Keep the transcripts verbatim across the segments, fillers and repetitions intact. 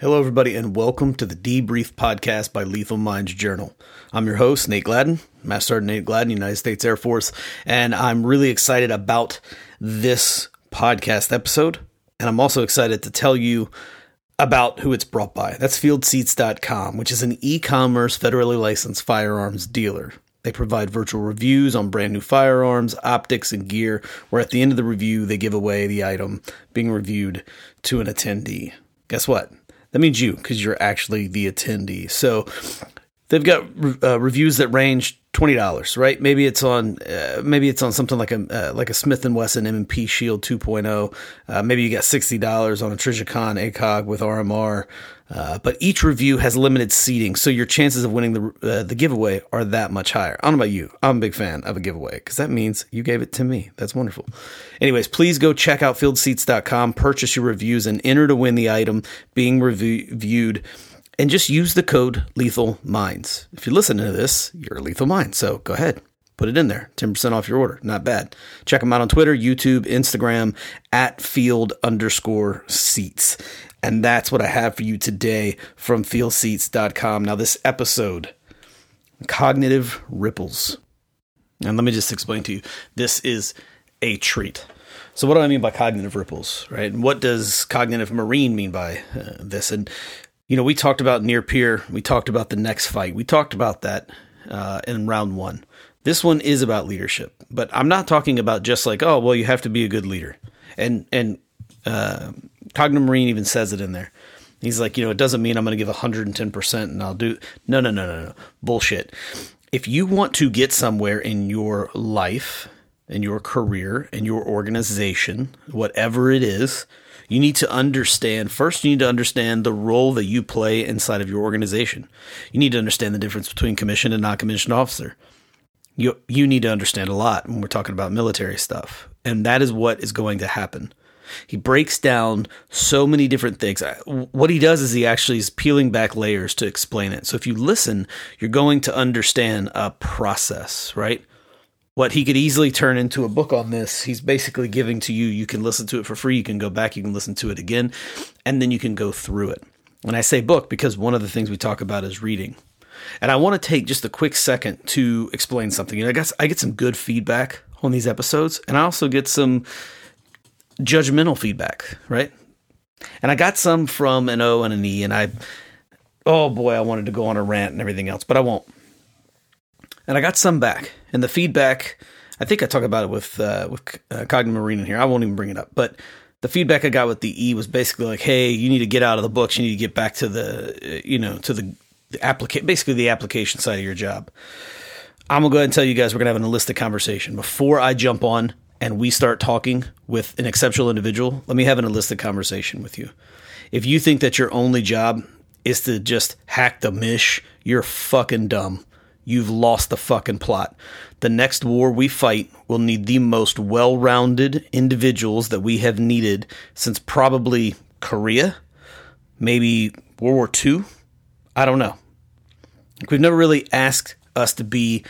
Hello, everybody, and welcome to the Debrief Podcast by Lethal Minds Journal. I'm your host, Nate Gladdin, Master Sergeant Nate Gladdin, United States Air Force, and I'm really excited about this podcast episode, and I'm also excited to tell you about who it's brought by. That's Field Seats dot com, which is an e-commerce federally licensed firearms dealer. They provide virtual reviews on brand new firearms, optics, and gear, where at the end of the review, they give away the item being reviewed to an attendee. Guess what? That means you, because you're actually the attendee. So they've got uh, reviews that range twenty dollars, right? Maybe it's on, uh, maybe it's on something like a uh, like a Smith and Wesson M and P Shield two point oh. Uh, maybe you got sixty dollars on a Trijicon A C O G with R M R. Uh, but each review has limited seating, so your chances of winning the uh, the giveaway are that much higher. I don't know about you. I'm a big fan of a giveaway because that means you gave it to me. That's wonderful. Anyways, please go check out Field Seats dot com, purchase your reviews, and enter to win the item being reviewed. And just use the code Lethal Minds. If you listen to this, you're a Lethal Mind, so go ahead. Put it in there. ten percent off your order. Not bad. Check them out on Twitter, YouTube, Instagram, at field underscore seats. And that's what I have for you today from Field Seats dot com. Now, this episode, Cognitive Ripples. And let me just explain to you, this is a treat. So what do I mean by cognitive ripples, right? And what does Cognitive Marine mean by uh, this? And, you know, we talked about near peer. We talked about the next fight. We talked about that uh, in round one. This one is about leadership, but I'm not talking about just like, oh, well, you have to be a good leader. And and uh, Cognitive Marine even says it in there. He's like, you know, it doesn't mean I'm going to give one hundred ten percent and I'll do. No, no, no, no, no. Bullshit. If you want to get somewhere in your life, in your career, in your organization, whatever it is, you need to understand, first you need to understand the role that you play inside of your organization. You need to understand the difference between commissioned and non-commissioned officer. You you need to understand a lot when we're talking about military stuff. And that is what is going to happen. He breaks down so many different things. What he does is he actually is peeling back layers to explain it. So if you listen, you're going to understand a process, right? What he could easily turn into a book on this, he's basically giving to you. You can listen to it for free. You can go back. You can listen to it again. And then you can go through it. And I say book because one of the things we talk about is reading. And I want to take just a quick second to explain something. You know, I guess I get some good feedback on these episodes, and I also get some judgmental feedback, right? And I got some from an O and an E, and I, oh boy, I wanted to go on a rant and everything else, but I won't. And I got some back, and the feedback, I think I talk about it with uh, with uh, Cognitive Marine in here. I won't even bring it up, but the feedback I got with the E was basically like, "Hey, you need to get out of the books. You need to get back to the, you know, to the." The applica- basically the application side of your job. I'm going to go ahead and tell you guys we're going to have an enlisted conversation. Before I jump on and we start talking with an exceptional individual, let me have an enlisted conversation with you. If you think that your only job is to just hack the mish, you're fucking dumb. You've lost the fucking plot. The next war we fight will need the most well-rounded individuals that we have needed since probably Korea, maybe World War Two. I don't know. Like, we've never really asked us to be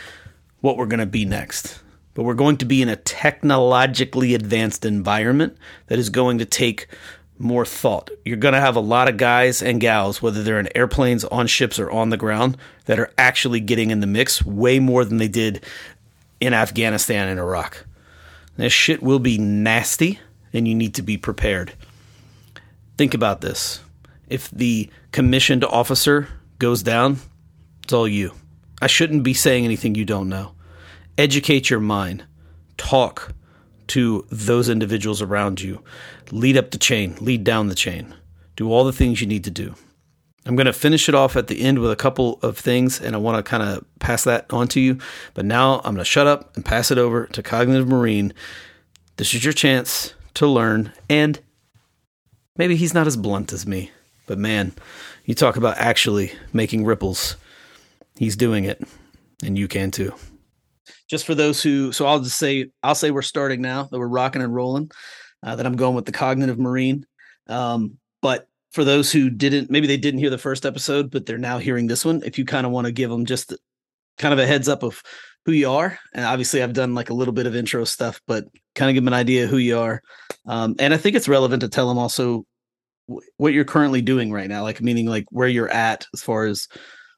what we're going to be next, but we're going to be in a technologically advanced environment that is going to take more thought. You're going to have a lot of guys and gals, whether they're in airplanes, on ships, or on the ground, that are actually getting in the mix way more than they did in Afghanistan and Iraq. This shit will be nasty, and you need to be prepared. Think about this. If the commissioned officer goes down, it's all you. I shouldn't be saying anything you don't know. Educate your mind. Talk to those individuals around you. Lead up the chain. Lead down the chain. Do all the things you need to do. I'm going to finish it off at the end with a couple of things, and I want to kind of pass that on to you. But now I'm going to shut up and pass it over to Cognitive Marine. This is your chance to learn, and maybe he's not as blunt as me. But man, you talk about actually making ripples. He's doing it, and you can too. Just for those who, so I'll just say, I'll say we're starting now, that we're rocking and rolling, uh, that I'm going with the Cognitive Marine. Um, but for those who didn't, maybe they didn't hear the first episode, but they're now hearing this one. If you kind of want to give them just the, kind of a heads up of who you are. And obviously I've done like a little bit of intro stuff, but kind of give them an idea of who you are. Um, and I think it's relevant to tell them also what you're currently doing right now, like meaning like where you're at as far as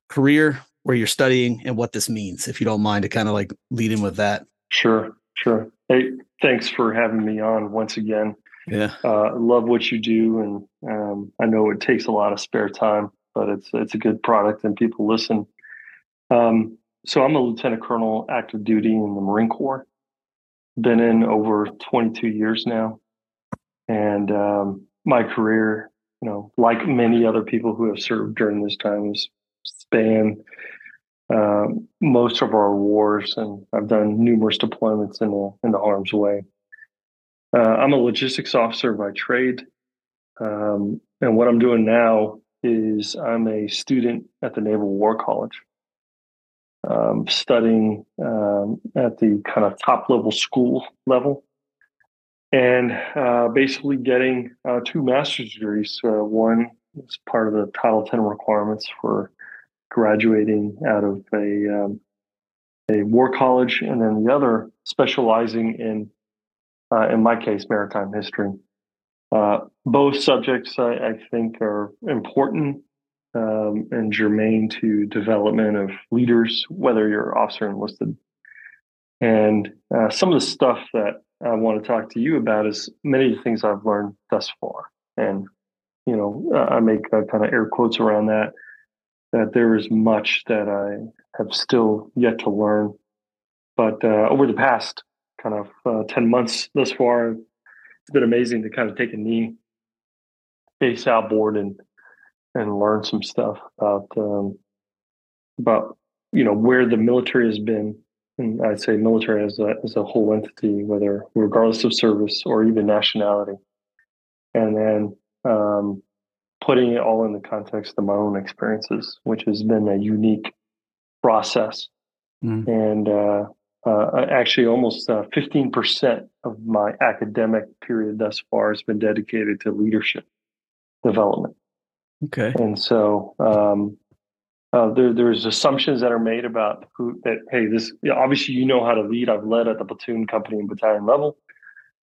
career, where you're studying, and what this means, if you don't mind to kind of like lead in with that. Sure, sure. Hey, thanks for having me on once again. Yeah. Uh, love what you do. And um, I know it takes a lot of spare time, but it's, it's a good product and people listen. Um, so I'm a Lieutenant Colonel active duty in the Marine Corps. Been in over twenty-two years now. And um, my career, you know, like many other people who have served during this time, has spanned uh, most of our wars, and I've done numerous deployments in the in the harm's way. Uh, I'm a logistics officer by trade, um, and what I'm doing now is I'm a student at the Naval War College, um, studying um, at the kind of top level school level. And uh, basically getting uh, two master's degrees. Uh, one is part of the Title ten requirements for graduating out of a um, a war college, and then the other specializing in, uh, in my case, maritime history. Uh, both subjects, I, I think, are important um, and germane to development of leaders, whether you're officer or enlisted. And uh, some of the stuff that I want to talk to you about is many of the things I've learned thus far. And, you know, I make uh, kind of air quotes around that, that there is much that I have still yet to learn. But uh, over the past kind of uh, ten months thus far, it's been amazing to kind of take a knee, face outboard, and and learn some stuff about, um, about, you know, where the military has been. And I'd say military as a, as a whole entity, whether regardless of service or even nationality. And then um, putting it all in the context of my own experiences, which has been a unique process. Mm. And uh, uh, actually almost uh, fifteen percent of my academic period thus far has been dedicated to leadership development. Okay. And so... Um, Uh, there, there's assumptions that are made about who that, hey, this, you know, obviously, you know how to lead. I've led at the platoon, company, and battalion level.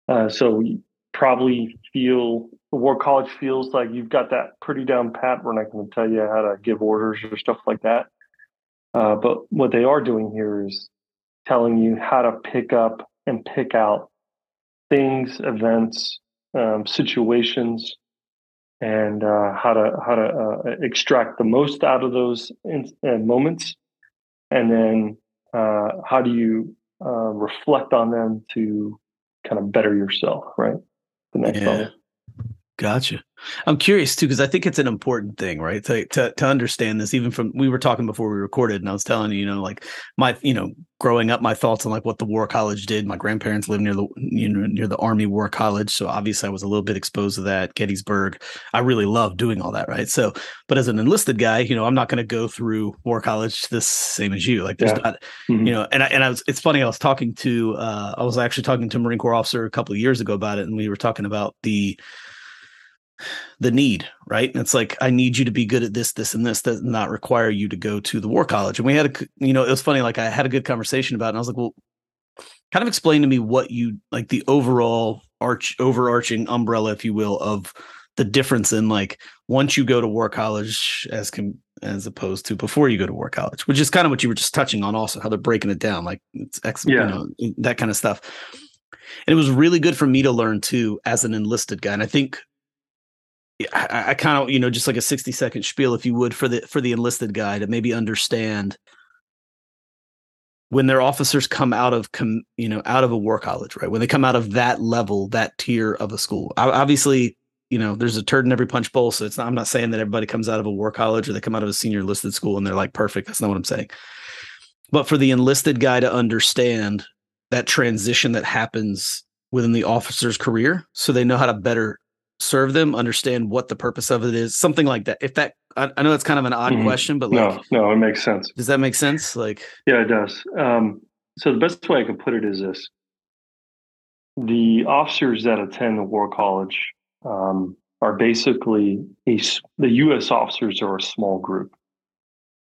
Uh, so you probably feel, the War College feels like you've got that pretty down pat. We're not going to tell you how to give orders or stuff like that. Uh, but what they are doing here is telling you how to pick up and pick out things, events, um, situations, and uh, how to how to uh, extract the most out of those in, uh, moments, and then uh, how do you uh, reflect on them to kind of better yourself, right? The next yeah. level. Gotcha. I'm curious too, because I think it's an important thing, right? To, to to understand this, even from, we were talking before we recorded, and I was telling you, you know, like my, you know, growing up, my thoughts on like what the War College did. My grandparents lived near the, you know, near the Army War College, so obviously I was a little bit exposed to that. Gettysburg, I really loved doing all that, right? So, but as an enlisted guy, you know, I'm not going to go through War College this same as you. Like, there's yeah. not, mm-hmm. you know, and I and I was. It's funny. I was talking to, uh, I was actually talking to a Marine Corps officer a couple of years ago about it, and we were talking about the. the need, right? And it's like, I need you to be good at this, this, and this, does not require you to go to the War College. And we had a, you know, it was funny, like I had a good conversation about it, and I was like, well, kind of explain to me what you, like the overall arch, overarching umbrella, if you will, of the difference in like, once you go to War College as com- as opposed to before you go to War College, which is kind of what you were just touching on also, how they're breaking it down, like it's ex- yeah. you know, that kind of stuff. And it was really good for me to learn too, as an enlisted guy. And I think I, I kind of, you know, just like a sixty second spiel, if you would, for the for the enlisted guy to maybe understand when their officers come out of, com, you know, out of a war college, right? When they come out of that level, that tier of a school, I, obviously, you know, there's a turd in every punch bowl. So it's not, I'm not saying that everybody comes out of a war college or they come out of a senior enlisted school and they're like, perfect. That's not what I'm saying. But for the enlisted guy to understand that transition that happens within the officer's career, so they know how to better serve them, understand what the purpose of it is, something like that. If that, I, I know that's kind of an odd mm-hmm. question, but like, no, no, it makes sense. Does that make sense? Like, yeah, it does. Um, so the best way I can put it is this: the officers that attend the War College um, are basically a, the U S officers are a small group,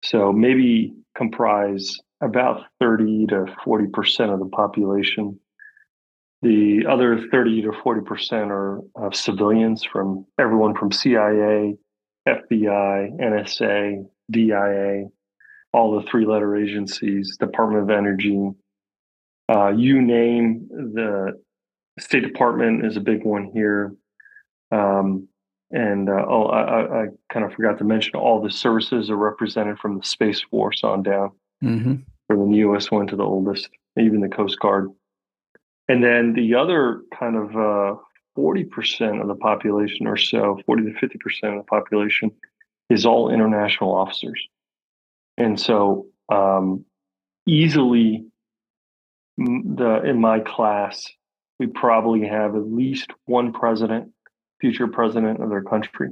so maybe comprise about thirty to forty percent of the population. The other thirty to forty percent are of civilians, from everyone from C I A, F B I, N S A, D I A, all the three-letter agencies, Department of Energy. Uh, you name the State Department is a big one here. Um, and uh, oh, I, I kind of forgot to mention all the services are represented from the Space Force on down, mm-hmm. from the newest one to the oldest, even the Coast Guard. And then the other kind of uh, forty percent of the population or so, forty to fifty percent of the population is all international officers. And so um, easily the in my class, we probably have at least one president, future president of their country,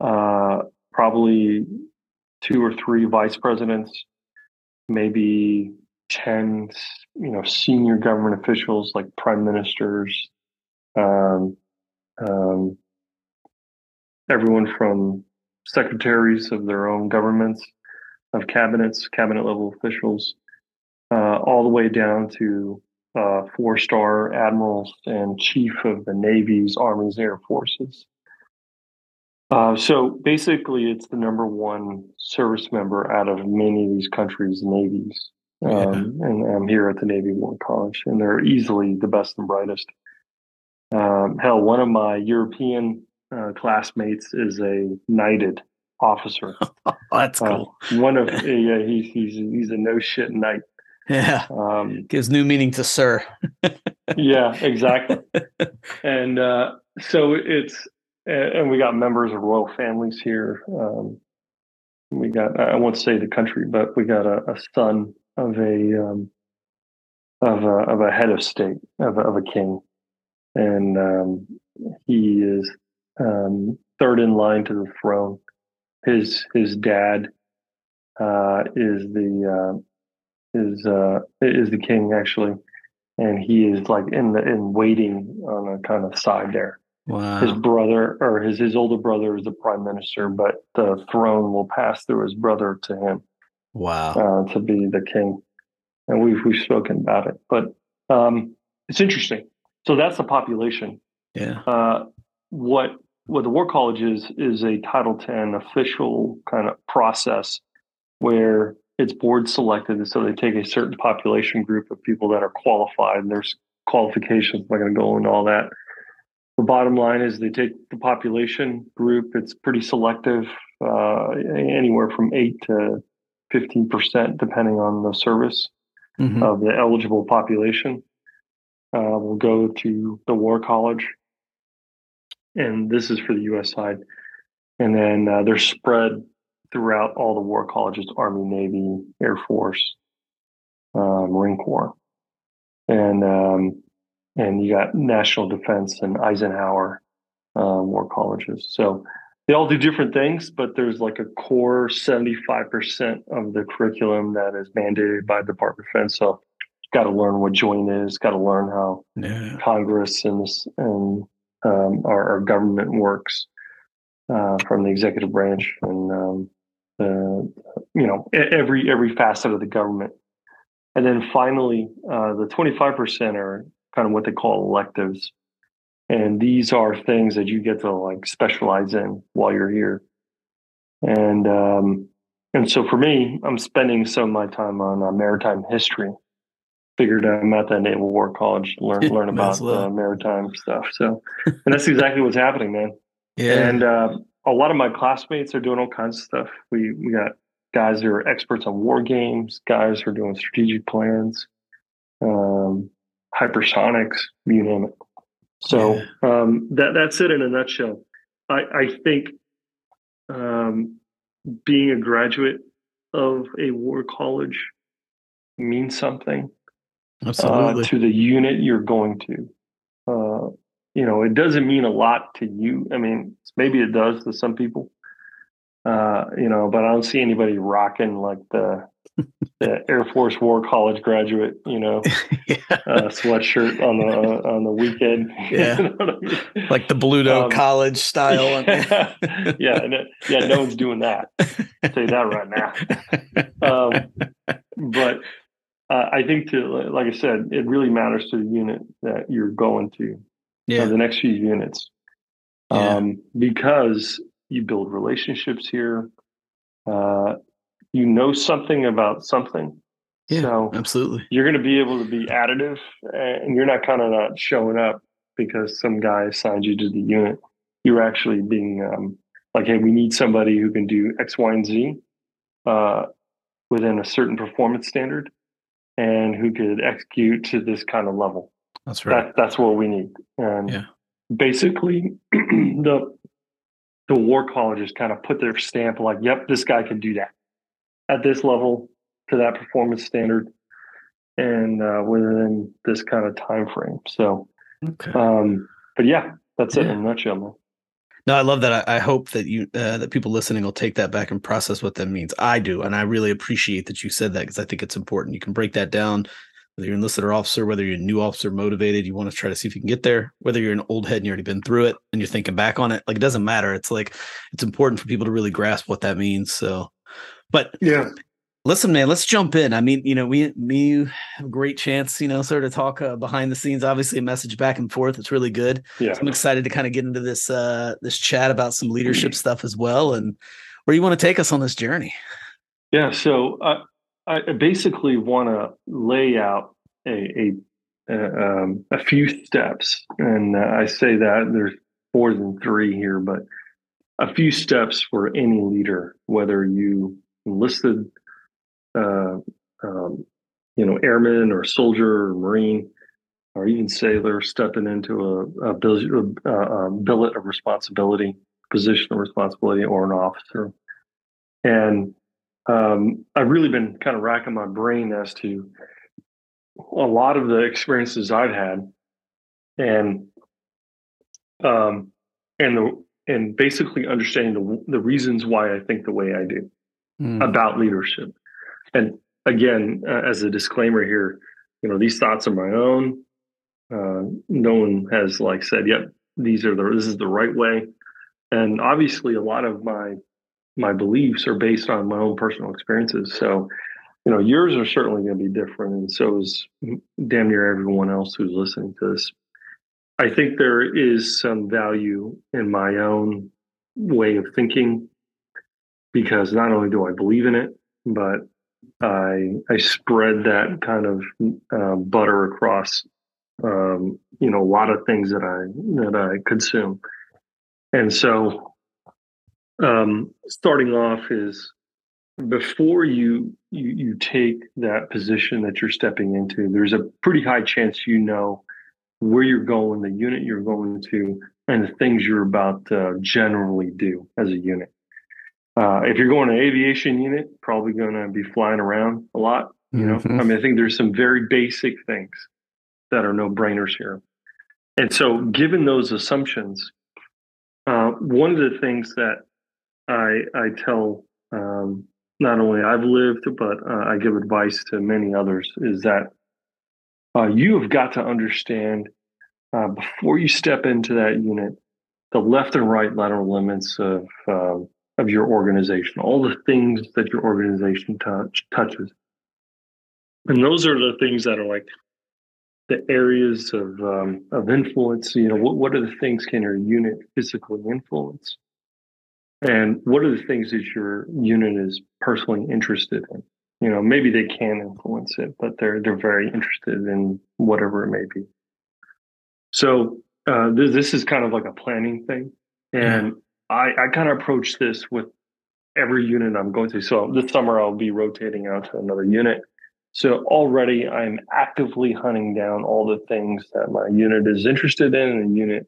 uh, probably two or three vice presidents, maybe ten, you know, senior government officials like prime ministers, um, um, everyone from secretaries of their own governments, of cabinets, cabinet level officials, uh, all the way down to uh, four-star admirals and chief of the navies, armies, air forces. Uh, so basically, it's the number one service member out of many of these countries' navies. Um, yeah. And I'm here at the Naval War College, and they're easily the best and brightest. Um, hell, one of my European uh, classmates is a knighted officer. That's uh, cool. One of yeah, he's he's he's a no shit knight. Yeah, um, gives new meaning to sir. Yeah, exactly. And uh, so it's and we got members of royal families here. Um, we got I won't say the country, but we got a, a son. Of a um, of a of a head of state of a, of a king, and um, he is um, third in line to the throne. His his dad uh, is the uh, is uh, is the king actually, and he is like in the in waiting on a kind of side there. Wow. His brother or his his older brother is the prime minister, but the throne will pass through his brother to him. Wow, uh, to be the king, and we've we've spoken about it, but um, it's interesting. So that's the population. Yeah. Uh, what what the War College is is a Title ten official kind of process where it's board selected, and so they take a certain population group of people that are qualified, and there's qualifications. I'm not going to go into all that. The bottom line is they take the population group. It's pretty selective, uh, anywhere from eight to fifteen percent, depending on the service mm-hmm. of the eligible population, uh, will go to the War College. And this is for the U S side. And then uh, they're spread throughout all the War Colleges, Army, Navy, Air Force, uh, Marine Corps. And um, and you got National Defense and Eisenhower uh, War Colleges. So they all do different things, but there's like a core seventy-five percent of the curriculum that is mandated by the Department of Defense. So got to learn what joint is, got to learn how yeah. Congress and, and um, our, our government works uh, from the executive branch and, um, the, you know, every every facet of the government. And then finally, uh, the twenty-five percent are kind of what they call electives. And these are things that you get to like specialize in while you're here. And um, and so for me, I'm spending some of my time on uh, maritime history. Figured I'm at the Naval War College to learn, learn about well. uh, maritime stuff. So, and that's exactly what's happening, man. Yeah. And uh, a lot of my classmates are doing all kinds of stuff. We, we got guys who are experts on war games, guys who are doing strategic plans, um, hypersonics, you name it. So um, that that's it in a nutshell. I, I think um, being a graduate of a war college means something Absolutely. Uh, to the unit you're going to. Uh, you know, it doesn't mean a lot to you. I mean, maybe it does to some people. Uh, you know, but I don't see anybody rocking like the. The Air Force War College graduate, you know, yeah. uh, sweatshirt on the uh, on the weekend, yeah, you know what I mean? Like the Bluto um, college style. Yeah, yeah, no, yeah, no one's doing that. I'll tell you that right now. Um, but uh, I think, to, like I said, it really matters to the unit that you're going to, yeah. uh, the next few units, yeah. um, because you build relationships here. Uh, you know something about something. Yeah, so absolutely. You're going to be able to be additive, and you're not kind of not showing up because some guy assigned you to the unit. You're actually being um, like, hey, we need somebody who can do X, Y, and Z uh, within a certain performance standard, and who could execute to this kind of level. That's right. That, that's what we need. And yeah. basically, the the war colleges kind of put their stamp, like, yep, this guy can do that at this level, to that performance standard, and uh, within this kind of time frame. So, okay. um, but yeah, that's yeah. it in a nutshell. No, I love that. I, I hope that you uh, that people listening will take that back and process what that means. I do, and I really appreciate that you said that, because I think it's important. You can break that down. Whether you're an enlisted or officer, whether you're a new officer motivated, you want to try to see if you can get there. Whether you're an old head and you've already been through it and you're thinking back on it, like, it doesn't matter. It's like, it's important for people to really grasp what that means. So, but yeah. Listen, man, let's jump in. I mean, you know, we, me, you have a great chance, you know, sort of talk uh, behind the scenes, obviously a message back and forth. It's really good. Yeah. So I'm excited to kind of get into this, uh, this chat about some leadership stuff as well. And where you want to take us on this journey. Yeah. So uh, I basically want to lay out a, a, a, um, a few steps. And uh, I say that there's more than three here, but a few steps for any leader, whether you enlisted, Uh, um, you know, airman or soldier or Marine or even sailor stepping into a, a, bill, a, a billet of responsibility, position of responsibility, or an officer. And um, I've really been kind of racking my brain as to a lot of the experiences I've had, and um, and the and basically understanding the the reasons why I think the way I do mm. about leadership. And again, uh, as a disclaimer here, you know, these thoughts are my own. Uh, no one has like said, "Yep, these are the this is the right way." And obviously, a lot of my my beliefs are based on my own personal experiences. So, you know, yours are certainly going to be different, and so is damn near everyone else who's listening to this. I think there is some value in my own way of thinking, because not only do I believe in it, but I I spread that kind of uh, butter across, um, you know, a lot of things that I that I consume. And so, um, starting off is before you, you you take that position that you're stepping into, there's a pretty high chance you know where you're going, the unit you're going to, and the things you're about to generally do as a unit. Uh, if you're going to aviation unit, probably going to be flying around a lot. You know, mm-hmm. I mean, I think there's some very basic things that are no brainers here. And so, given those assumptions, uh, one of the things that I I tell um, not only I've lived, but uh, I give advice to many others is that uh, you have got to understand uh, before you step into that unit the left and right lateral limits of. Uh, of your organization, all the things that your organization touch touches. And those are the things that are like the areas of um, of influence. You know, what, what are the things can your unit physically influence? And what are the things that your unit is personally interested in? You know, maybe they can influence it, but they're they're very interested in whatever it may be. So uh, th- this is kind of like a planning thing. And yeah. I, I kind of approach this with every unit I'm going to. So this summer I'll be rotating out to another unit. So already I'm actively hunting down all the things that my unit is interested in and the unit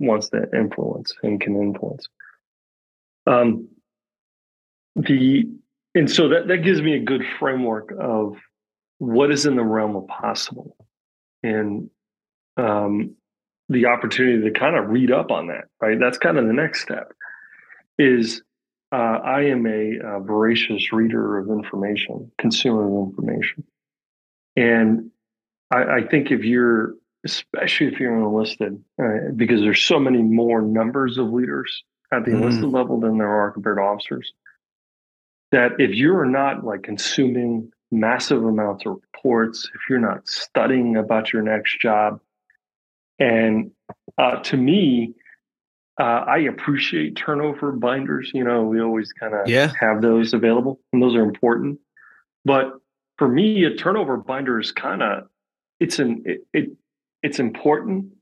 wants to influence and can influence. Um, the and so that, that gives me a good framework of what is in the realm of possible and um, the opportunity to kind of read up on that, right? That's kind of the next step. Is uh, I am a, a voracious reader of information, consumer of information. And I, I think if you're, especially if you're enlisted, uh, because there's so many more numbers of leaders at the mm. enlisted level than there are compared to officers, that if you're not like consuming massive amounts of reports, if you're not studying about your next job. And uh, to me, uh, I appreciate turnover binders. You know, we always kind of yeah. have those available, and those are important. But for me, a turnover binder is kind of, it's an it, it it's important,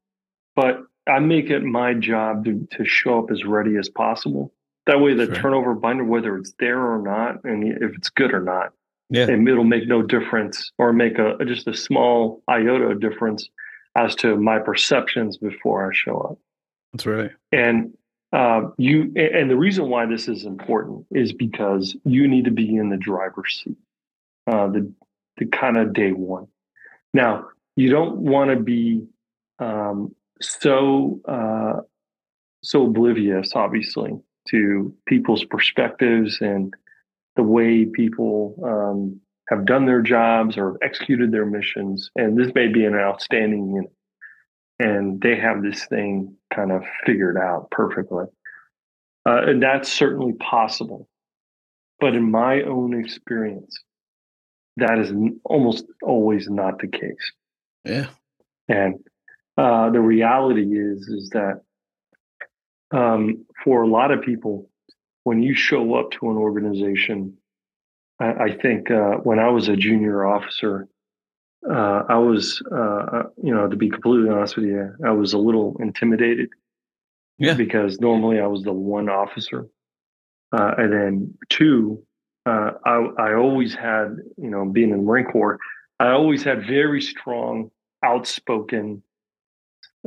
but I make it my job to, to show up as ready as possible. That way, the sure. turnover binder, whether it's there or not, and if it's good or not, yeah. and it'll make no difference, or make a just a small iota difference as to my perceptions before I show up. That's right. And uh, you, and the reason why this is important is because you need to be in the driver's seat, uh, the the kind of day one. Now, you don't want to be um, so uh, so oblivious, obviously, to people's perspectives and the way people um, have done their jobs or executed their missions. And this may be an outstanding unit, and they have this thing kind of figured out perfectly. Uh, and that's certainly possible. But in my own experience, that is almost always not the case. Yeah. And uh, the reality is, is that um, for a lot of people, when you show up to an organization, I, I think uh, when I was a junior officer, uh, I was, uh, you know, to be completely honest with you, I was a little intimidated. Yeah. Because normally I was the one officer. Uh, and then two, Uh, I, I always had, you know, being in the Marine Corps, I always had very strong, outspoken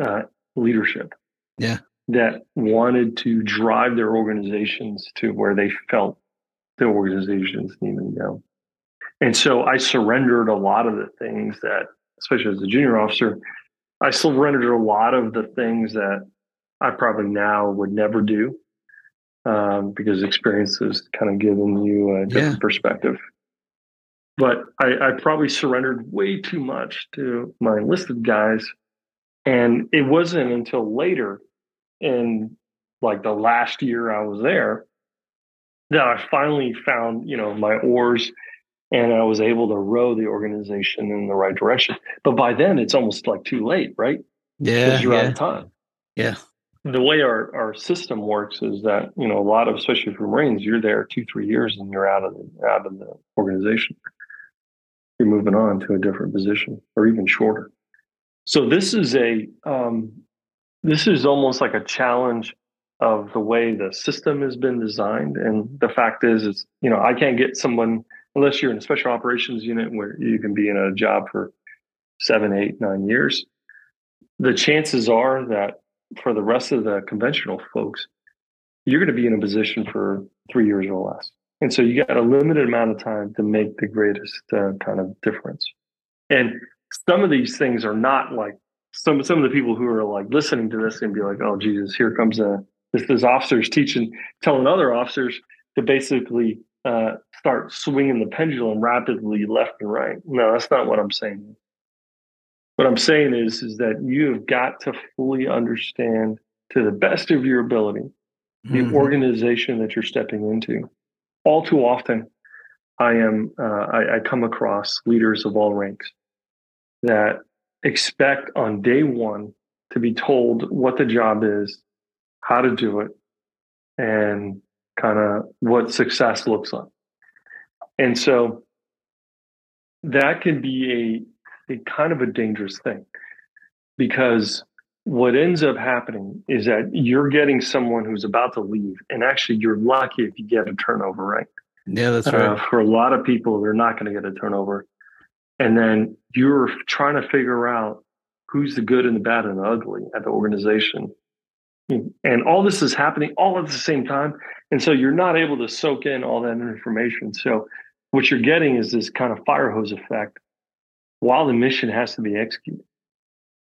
uh, leadership. Yeah, that wanted to drive their organizations to where they felt their organizations needed to go. And so I surrendered a lot of the things that, especially as a junior officer, I surrendered a lot of the things that I probably now would never do. Um, because experience is kind of giving you a different yeah. perspective. But I, I probably surrendered way too much to my enlisted guys. And it wasn't until later, in like the last year I was there, that I finally found, you know, my oars, and I was able to row the organization in the right direction. But by then, it's almost like too late, right? Yeah. Because you're yeah. out of time. Yeah. The way our, our system works is that, you know, a lot of, especially for Marines, you're there two, three years and you're out of the, out of the organization. You're moving on to a different position, or even shorter. So this is a, um, this is almost like a challenge of the way the system has been designed. And the fact is, it's, you know, I can't get someone, unless you're in a special operations unit where you can be in a job for seven, eight, nine years. The chances are that for the rest of the conventional folks, you're going to be in a position for three years or less. And so you got a limited amount of time to make the greatest uh, kind of difference. And some of these things are not like some, some of the people who are like listening to this and be like, oh, Jesus, here comes a, this, this officer's teaching, telling other officers to basically uh, start swinging the pendulum rapidly left and right. No, that's not what I'm saying. What I'm saying is, is that you have got to fully understand, to the best of your ability, the mm-hmm. organization that you're stepping into. All too often, I am uh, I, I come across leaders of all ranks that expect on day one to be told what the job is, how to do it, and kind of what success looks like. And so that can be a It kind of a dangerous thing, because what ends up happening is that you're getting someone who's about to leave, and actually you're lucky if you get a turnover, right? Yeah, that's right. Uh, for a lot of people, they're not going to get a turnover. And then you're trying to figure out who's the good and the bad and the ugly at the organization. And all this is happening all at the same time. And so you're not able to soak in all that information. So what you're getting is this kind of fire hose effect while the mission has to be executed.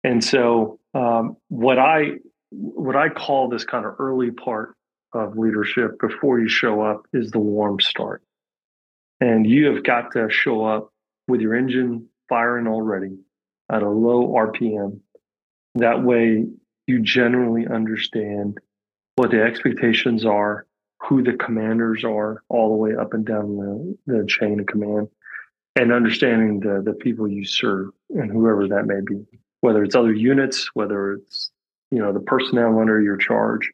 And so um, what I what I call this kind of early part of leadership before you show up is the warm start. And you have got to show up with your engine firing already at a low R P M. That way you generally understand what the expectations are, who the commanders are all the way up and down the, the chain of command. and understanding the, the people you serve and whoever that may be, whether it's other units, whether it's, you know, the personnel under your charge,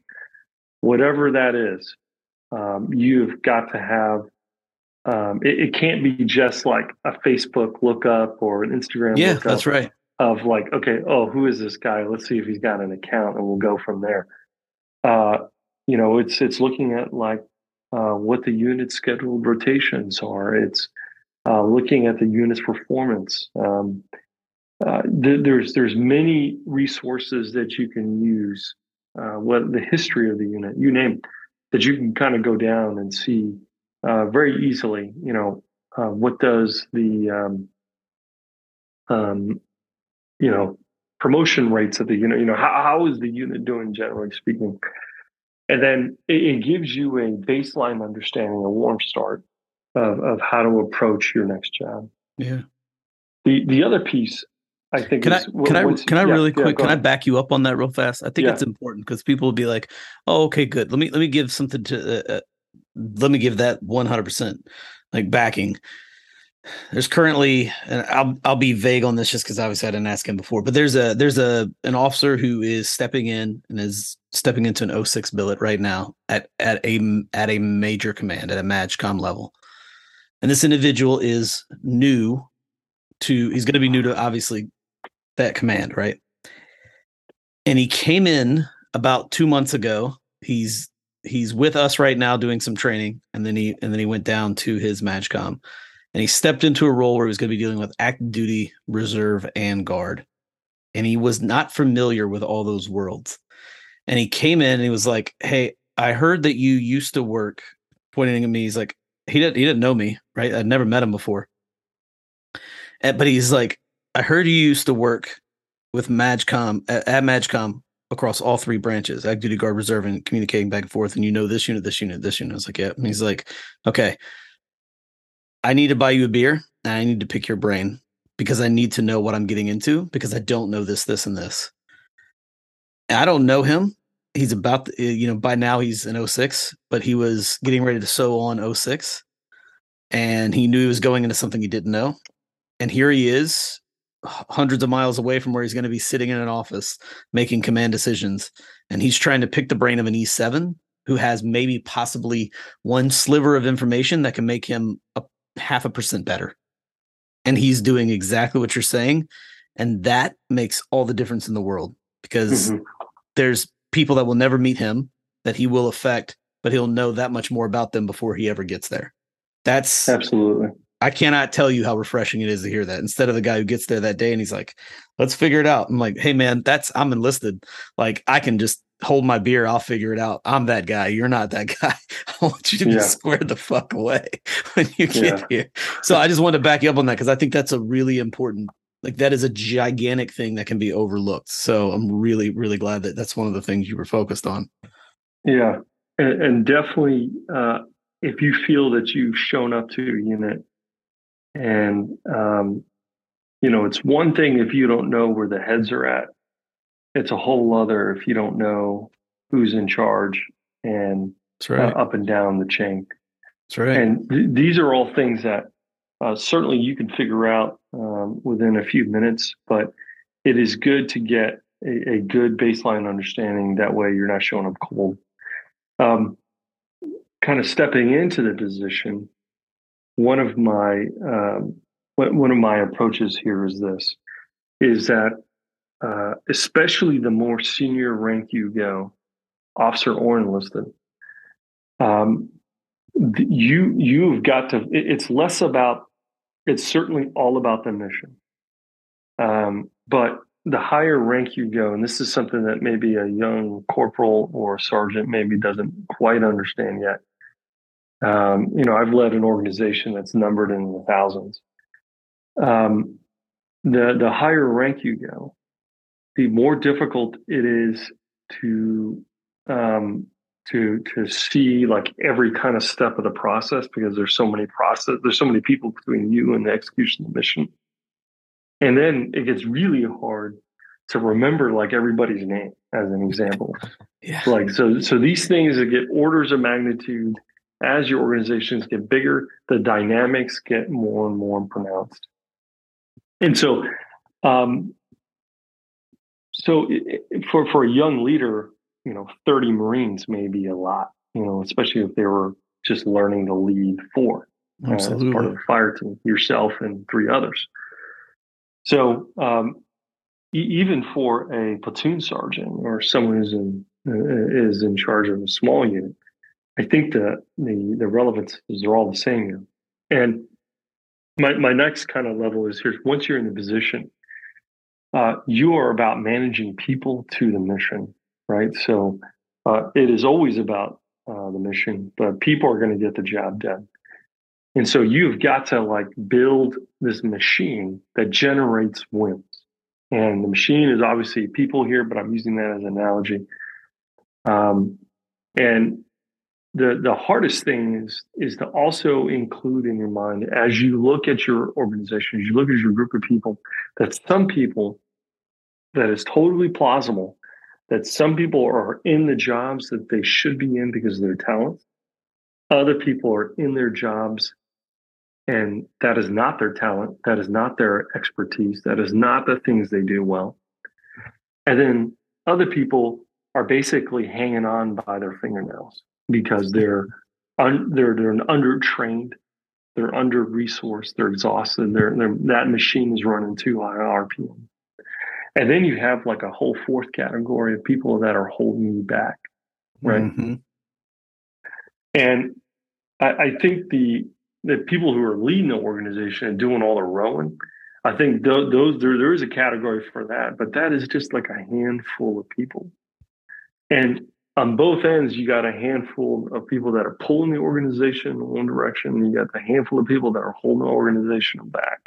whatever that is, um, you've got to have, um, it, it can't be just like a Facebook lookup or an Instagram yeah, lookup. Yeah, that's right. Of like, okay, oh, who is this guy? Let's see if he's got an account and we'll go from there. Uh, you know, it's it's looking at like uh, what the unit's scheduled rotations are. It's uh, looking at the unit's performance. Um, uh, th- there's there's many resources that you can use. Uh, what the history of the unit, you name it, that you can kind of go down and see uh, very easily. You know, uh, what does the um, um, you know, promotion rates of the unit, you know, how, how is the unit doing, generally speaking? And then it, it gives you a baseline understanding, a warm start of, of how to approach your next job. Yeah. The the other piece, I think, can is, I can what, I can yeah, I really yeah, quick can ahead. I back you up on that real fast? I think yeah. it's important because people will be like, oh, okay, good. Let me let me give something to uh, uh, let me give that one hundred percent like backing. There's currently, and I'll I'll be vague on this just because obviously I didn't ask him before, but there's a there's a an officer who is stepping in and is stepping into an oh six billet right now at at a at a major command at a MAGCOM level, and this individual is new to he's going to be new to obviously that command, right? And he came in about two months ago. He's he's with us right now doing some training, and then he and then he went down to his MAGCOM. And he stepped into a role where he was going to be dealing with active duty, reserve, and guard. And he was not familiar with all those worlds. And he came in and he was like, hey, I heard that you used to work, pointing at me. He's like, he didn't, he didn't know me, right? I'd never met him before. And, but he's like, I heard you used to work with MAGCOM, at, at MAGCOM across all three branches, active duty, guard, reserve, and communicating back and forth. And you know this unit, this unit, this unit. I was like, yeah. And he's like, okay. I need to buy you a beer and I need to pick your brain because I need to know what I'm getting into because I don't know this, this, and this. And I don't know him. He's about, to, you know, by now he's in oh six, but he was getting ready to sew on oh six and he knew he was going into something he didn't know. And here he is hundreds of miles away from where he's going to be sitting in an office making command decisions. And he's trying to pick the brain of an E seven who has maybe possibly one sliver of information that can make him a half a percent better. And he's doing exactly what you're saying. And that makes all the difference in the world because mm-hmm. there's people that will never meet him that he will affect, but he'll know that much more about them before he ever gets there. That's absolutely. I cannot tell you how refreshing it is to hear that instead of the guy who gets there that day. And he's like, let's figure it out. I'm like, hey man, that's I'm enlisted. Like I can just hold my beer. I'll figure it out. I'm that guy. You're not that guy. I want you to yeah. be squared the fuck away when you get yeah. here. So I just wanted to back you up on that because I think that's a really important, like that is a gigantic thing that can be overlooked. So I'm really, really glad that that's one of the things you were focused on. Yeah. And, and definitely uh, if you feel that you've shown up to your unit and, um, you know, it's one thing if you don't know where the heads are at. It's a whole other if you don't know who's in charge and that's right. uh, up and down the chain. That's right. And th- these are all things that uh, certainly you can figure out um, within a few minutes, but it is good to get a, a good baseline understanding. That way you're not showing up cold. Um, kind of stepping into the position, one of my um, one of my approaches here is this, is that Uh, especially the more senior rank you go, officer or enlisted, um, you you've got to. It, it's less about. It's certainly all about the mission, um, but the higher rank you go, and this is something that maybe a young corporal or sergeant maybe doesn't quite understand yet. Um, you know, I've led an organization that's numbered in the thousands. Um, the the higher rank you go, the more difficult it is to um, to to see like every kind of step of the process because there's so many process there's so many people between you and the execution of the mission, and then it gets really hard to remember like everybody's name as an example. Yeah. Like so so these things that get orders of magnitude as your organizations get bigger, the dynamics get more and more pronounced. And so, um, so for for a young leader, you know, thirty Marines may be a lot, you know, especially if they were just learning to lead four. Absolutely. Uh, as part of the fire team, yourself and three others. So um, e- even for a platoon sergeant or someone who's in uh, is in charge of a small unit, I think the the, the relevance is they're all the same here. And my my next kind of level is here. Once you're in the position, uh, you are about managing people to the mission, right? So uh, it is always about uh, the mission, but people are going to get the job done. And so you've got to like build this machine that generates wins. And the machine is obviously people here, but I'm using that as an analogy. Um, and the the hardest thing is, is to also include in your mind, as you look at your organization, as you look at your group of people, that some people, that is totally plausible, that some people are in the jobs that they should be in because of their talents. Other people are in their jobs, and that is not their talent. That is not their expertise. That is not the things they do well. And then other people are basically hanging on by their fingernails because they're un, they're they're undertrained, they're underresourced, they're exhausted. They're, they're that machine is running too high R P M. And then you have like a whole fourth category of people that are holding you back, right? Mm-hmm. And I, I think the the people who are leading the organization and doing all the rowing, I think th- those there there is a category for that, but that is just like a handful of people. And on both ends, you got a handful of people that are pulling the organization in one direction, and you got the handful of people that are holding the organization back.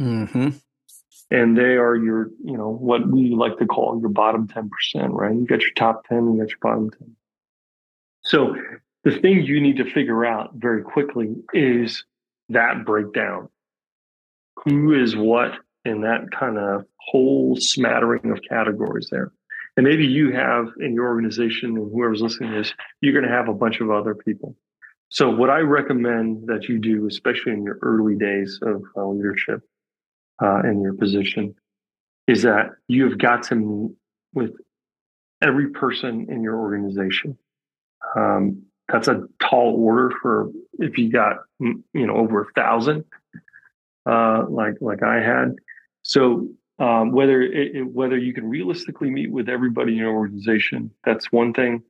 Mm-hmm. And they are your, you know, what we like to call your bottom ten percent, right? You got your top ten, you got your bottom ten. So the thing you need to figure out very quickly is that breakdown. Who is what in that kind of whole smattering of categories there? And maybe you have in your organization, and whoever's listening to this, you're going to have a bunch of other people. So what I recommend that you do, especially in your early days of uh, leadership uh, in your position, is that you've got to meet with every person in your organization. Um, That's a tall order for if you got, you know, over a thousand, uh, like like I had. So um, whether it, it, whether you can realistically meet with everybody in your organization, that's one thing.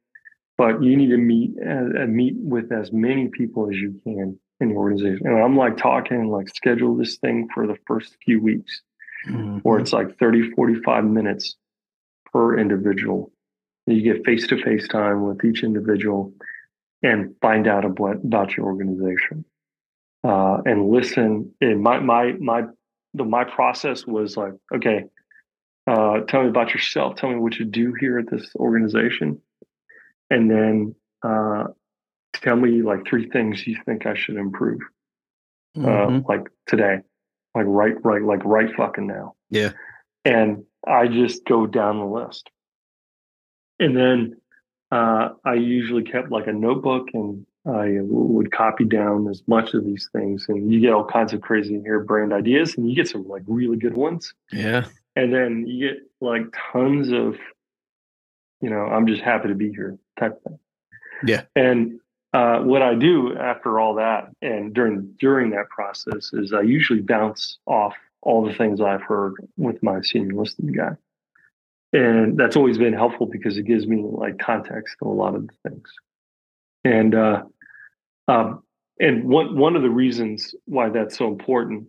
But you need to meet uh, meet with as many people as you can in your organization. And I'm like talking like schedule this thing for the first few weeks, mm-hmm. where it's like thirty, forty-five minutes per individual. You get face to face time with each individual. And find out about, about your organization, uh, and listen. And my my my the, my process was like, okay, uh, tell me about yourself. Tell me what you do here at this organization, and then uh, tell me like three things you think I should improve, mm-hmm. uh, like today, like right right like right fucking now. Yeah. And I just go down the list, and then. Uh, I usually kept like a notebook, and I would copy down as much of these things. And you get all kinds of crazy harebrained ideas, and you get some like really good ones. Yeah. And then you get like tons of, you know, I'm just happy to be here type thing. Yeah. And uh, what I do after all that, and during during that process, is I usually bounce off all the things I've heard with my senior listed guy. And that's always been helpful because it gives me like context to a lot of the things. And uh, um, and one one of the reasons why that's so important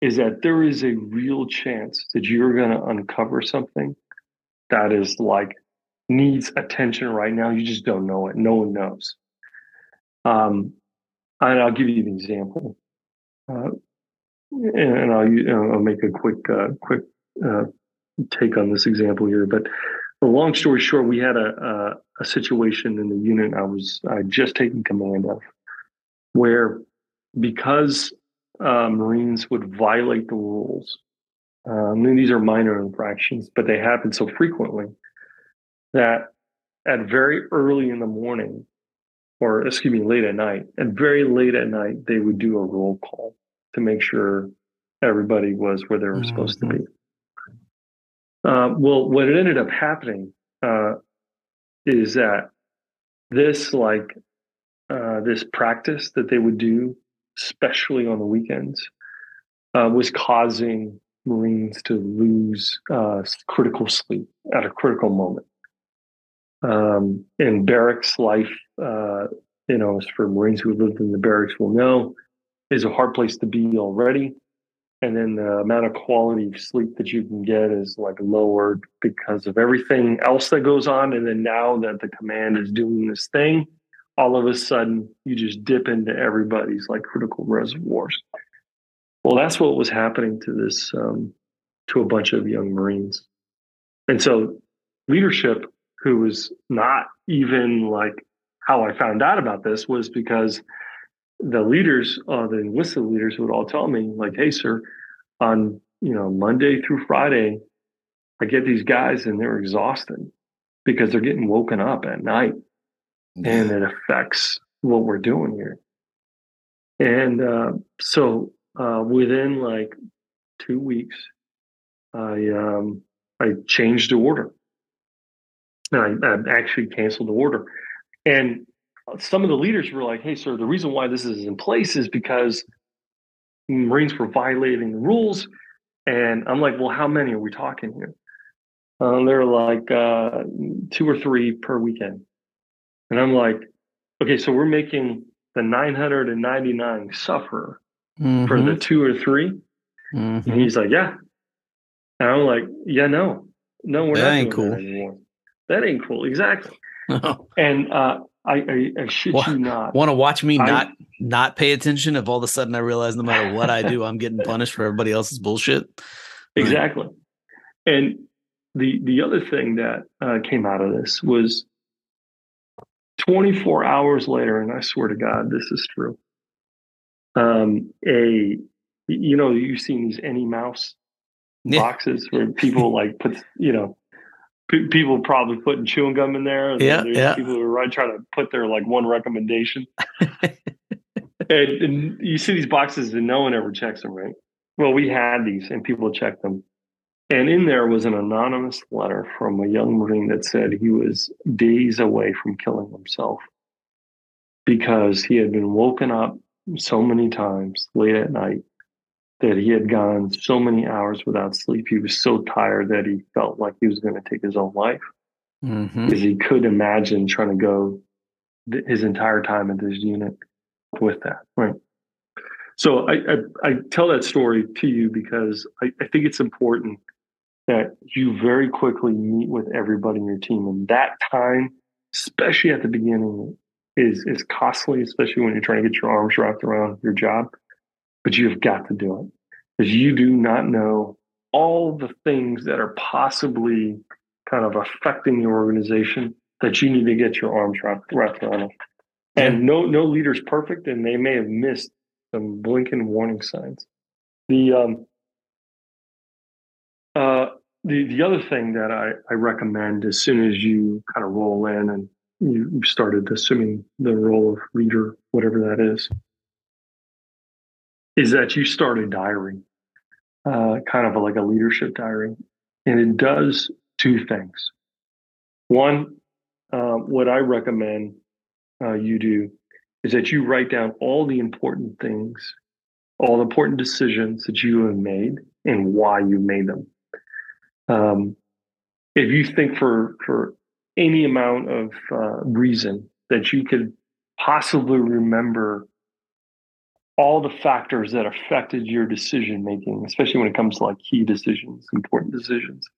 is that there is a real chance that you're going to uncover something that is like needs attention right now. You just don't know it. No one knows. Um, and I'll give you an example, uh, and, and I'll you know, I'll make a quick uh, quick. Uh, take on this example here, but the long story short, we had a, a a situation in the unit I was I just taking command of, where because uh, Marines would violate the rules, um, and these are minor infractions, but they happen so frequently that at very early in the morning, or excuse me, late at night. And very late at night, they would do a roll call to make sure everybody was where they were mm-hmm. supposed to be. Uh, well, what it ended up happening uh, is that this, like, uh, this practice that they would do, especially on the weekends, uh, was causing Marines to lose uh, critical sleep at a critical moment. Um, in barracks life, uh, you know, for Marines who lived in the barracks will know, is a hard place to be already. And then the amount of quality of sleep that you can get is like lowered because of everything else that goes on. And then now that the command is doing this thing, all of a sudden you just dip into everybody's like critical reservoirs. Well, that's what was happening to this, um, to a bunch of young Marines. And so leadership, who was not even like how I found out about this, was because the leaders, uh, the enlisted leaders would all tell me, like, hey, sir, on, you know, Monday through Friday, I get these guys and they're exhausted because they're getting woken up at night. And it affects what we're doing here. And uh, so uh, within like two weeks, I, um, I changed the order. And I, I actually canceled the order. And some of the leaders were like, hey, sir, the reason why this is in place is because Marines were violating the rules. And I'm like, well, how many are we talking here? Uh, they're like uh, two or three per weekend. And I'm like, okay, so we're making the nine hundred ninety-nine suffer mm-hmm. for the two or three. Mm-hmm. And he's like, yeah. And I'm like, yeah, no, no, we're that not ain't doing cool. that anymore. That ain't cool. Exactly. No. And, uh, I, I, I should well, you not want to watch me I, not not pay attention if all of a sudden I realize no matter what I do, I'm getting punished for everybody else's bullshit. Exactly. And the the other thing that uh, came out of this was twenty-four hours later, and I swear to God, this is true. Um, a you know, you've seen these Any Mouse boxes yeah. where people like put, you know, people probably putting chewing gum in there. Yeah, yeah. People who are trying to put their like one recommendation. and, and you see these boxes and no one ever checks them, right? Well, we had these and people checked them. And in there was an anonymous letter from a young Marine that said he was days away from killing himself because he had been woken up so many times late at night that he had gone so many hours without sleep. He was so tired that he felt like he was going to take his own life because mm-hmm. he could imagine trying to go th- his entire time in this unit with that. Right. So I, I, I tell that story to you because I, I think it's important that you very quickly meet with everybody in your team. And that time, especially at the beginning, is, is costly, especially when you're trying to get your arms wrapped around your job. But you've got to do it because you do not know all the things that are possibly kind of affecting your organization that you need to get your arms wrapped around. And no, no leader's perfect, and they may have missed some blinking warning signs. The um, uh, the the other thing that I, I recommend as soon as you kind of roll in and you started assuming the role of leader, whatever that is, is that you start a diary, uh, kind of a, like a leadership diary. And it does two things. One, uh, what I recommend uh, you do is that you write down all the important things, all the important decisions that you have made and why you made them. Um, if you think for, for any amount of uh, reason that you could possibly remember all the factors that affected your decision-making, especially when it comes to like key decisions, important decisions.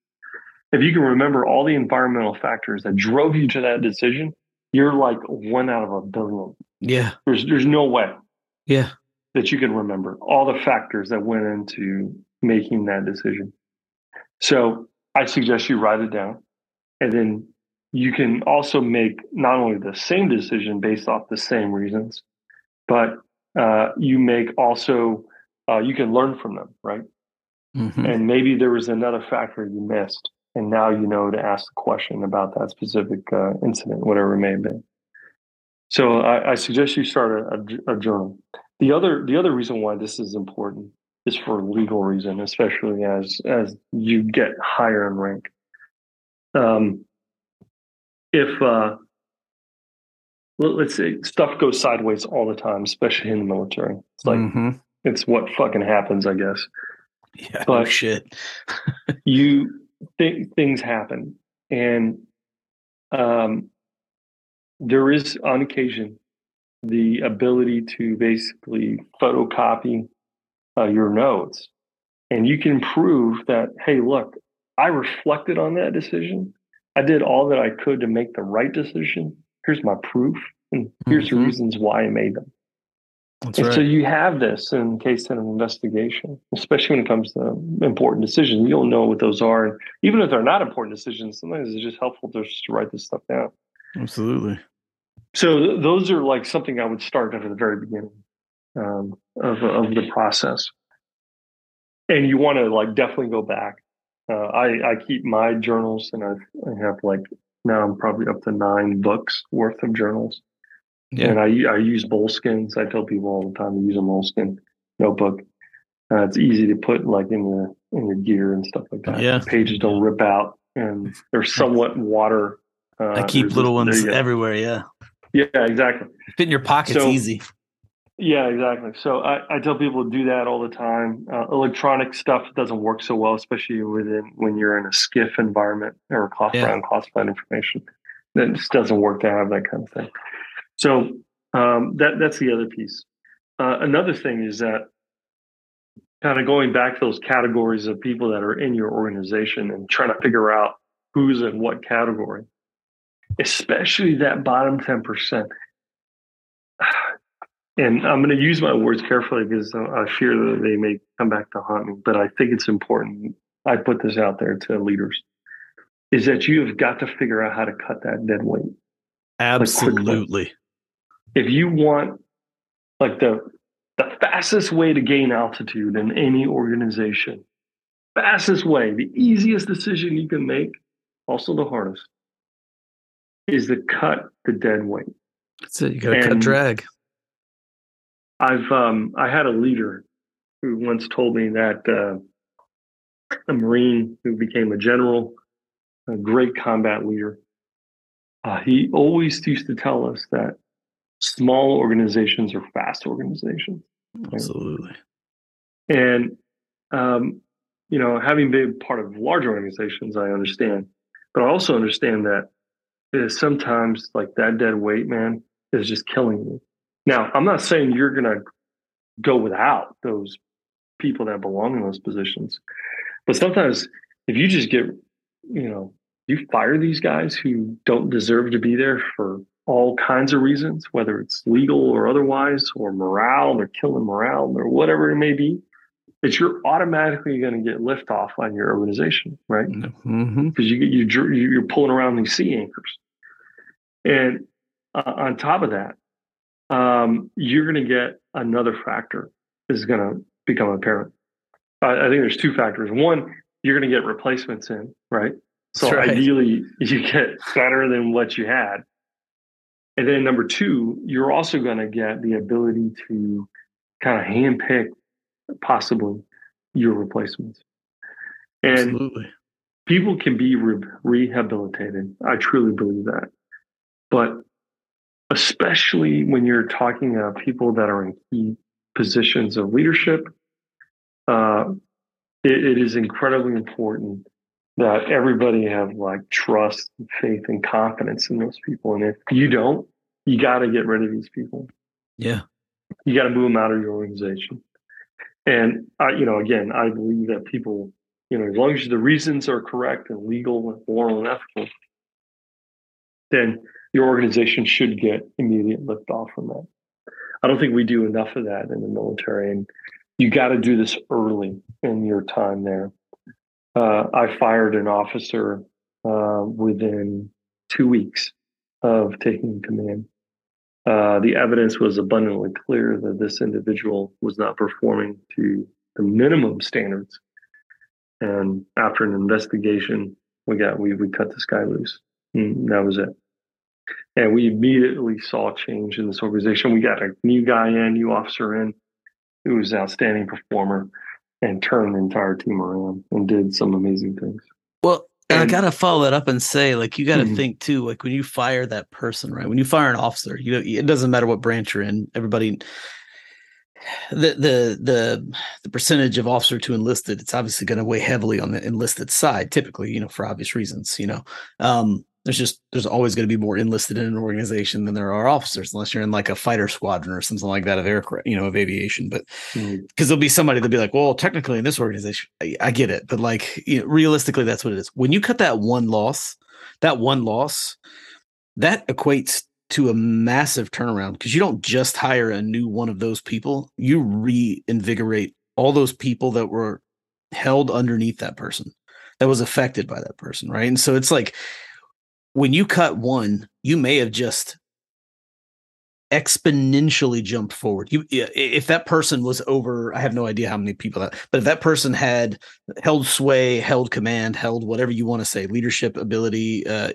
If you can remember all the environmental factors that drove you to that decision, you're like one out of a billion. Yeah. There's there's no way. Yeah. That you can remember all the factors that went into making that decision. So I suggest you write it down. And then you can also make not only the same decision based off the same reasons, but Uh, you make also, uh, you can learn from them, right? Mm-hmm. And maybe there was another factor you missed, and now you know to ask the question about that specific uh, incident, whatever it may have been. So I, I suggest you start a, a, a journal. The other the other reason why this is important is for legal reason, especially as as you get higher in rank. Um, if uh, let's say stuff goes sideways all the time, especially in the military, it's like mm-hmm. it's what fucking happens, I guess. Yeah, but no shit. you th- things happen, and um, there is on occasion the ability to basically photocopy uh, your notes, and you can prove that, hey, look, I reflected on that decision. I did all that I could to make the right decision. Here's my proof, and here's mm-hmm. the reasons why I made them. That's and right. So you have this in case of an investigation, especially when it comes to important decisions. You'll know what those are. And even if they're not important decisions, sometimes it's just helpful just to write this stuff down. Absolutely. So th- those are like something I would start at the very beginning um, of, of the process. And you want to like definitely go back. Uh, I, I keep my journals, and I've, I have like now I'm probably up to nine books worth of journals. Yeah. And I I use moleskins. I tell people all the time to use a moleskin notebook. Uh, it's easy to put like in your in your gear and stuff like that. Yeah. The pages don't rip out, and they're somewhat water. Uh, I keep little ones everywhere. Yeah. Yeah, exactly. Fit in your pockets, so, easy. Yeah, exactly. So I, I tell people to do that all the time. Uh, electronic stuff doesn't work so well, especially within when you're in a skiff environment or classified yeah. classified information. That just doesn't work to have that kind of thing. So um, that that's the other piece. Uh, another thing is that kind of going back to those categories of people that are in your organization and trying to figure out who's in what category, especially that bottom ten percent. And I'm going to use my words carefully because I fear that they may come back to haunt me, but I think it's important. I put this out there to leaders, is that you have got to figure out how to cut that dead weight. Absolutely. Like if you want like the the fastest way to gain altitude in any organization, fastest way, the easiest decision you can make, also the hardest, is to cut the dead weight. That's it. You got to cut drag. I've um I had a leader who once told me that uh, a Marine who became a general, a great combat leader. Uh, he always used to tell us that small organizations are fast organizations. Right? Absolutely. And, um, you know, having been part of large organizations, I understand. But I also understand that it is sometimes like that dead weight, man, is just killing you. Now, I'm not saying you're going to go without those people that belong in those positions. But sometimes if you just get, you know, you fire these guys who don't deserve to be there for all kinds of reasons, whether it's legal or otherwise, or morale, they're killing morale, or whatever it may be, that you're automatically going to get liftoff on your organization, right? Because mm-hmm. you, you, you're pulling around these sea anchors. And uh, on top of that, um, you're going to get another factor is going to become apparent. I, I think there's two factors. One, you're going to get replacements in, right? So right. Ideally, you get better than what you had. And then number two, you're also going to get the ability to kind of handpick possibly your replacements. And absolutely. People can be re- rehabilitated. I truly believe that. But especially when you're talking about people that are in key positions of leadership, uh, it, it is incredibly important that everybody have like trust, and faith, and confidence in those people. And if you don't, you got to get rid of these people. Yeah. You got to move them out of your organization. And I, you know, again, I believe that people, you know, as long as the reasons are correct and legal and moral and ethical, then your organization should get immediate lift off from that. I don't think we do enough of that in the military. And you got to do this early in your time there. Uh, I fired an officer uh, within two weeks of taking command. Uh, the evidence was abundantly clear that this individual was not performing to the minimum standards. And after an investigation, we got we we cut this guy loose. And that was it. And we immediately saw change in this organization. We got a new guy in, new officer in, who was an outstanding performer and turned the entire team around and did some amazing things. Well, and I got to follow that up and say, like, you got to mm-hmm. think too, like when you fire that person, right? When you fire an officer, you know, it doesn't matter what branch you're in, everybody, the, the, the, the percentage of officer to enlisted, it's obviously going to weigh heavily on the enlisted side, typically, you know, for obvious reasons, you know, um, There's just there's always going to be more enlisted in an organization than there are officers, unless you're in like a fighter squadron or something like that of aircraft, you know, of aviation. But because mm. there'll be somebody that'll be like, well, technically in this organization, I, I get it, but like you know, realistically, that's what it is. When you cut that one loss, that one loss, that equates to a massive turnaround because you don't just hire a new one of those people; you reinvigorate all those people that were held underneath that person, that was affected by that person, right? And so it's like, when you cut one, you may have just exponentially jumped forward. You, if that person was over, I have no idea how many people that, but if that person had held sway, held command, held whatever you want to say, leadership ability, uh,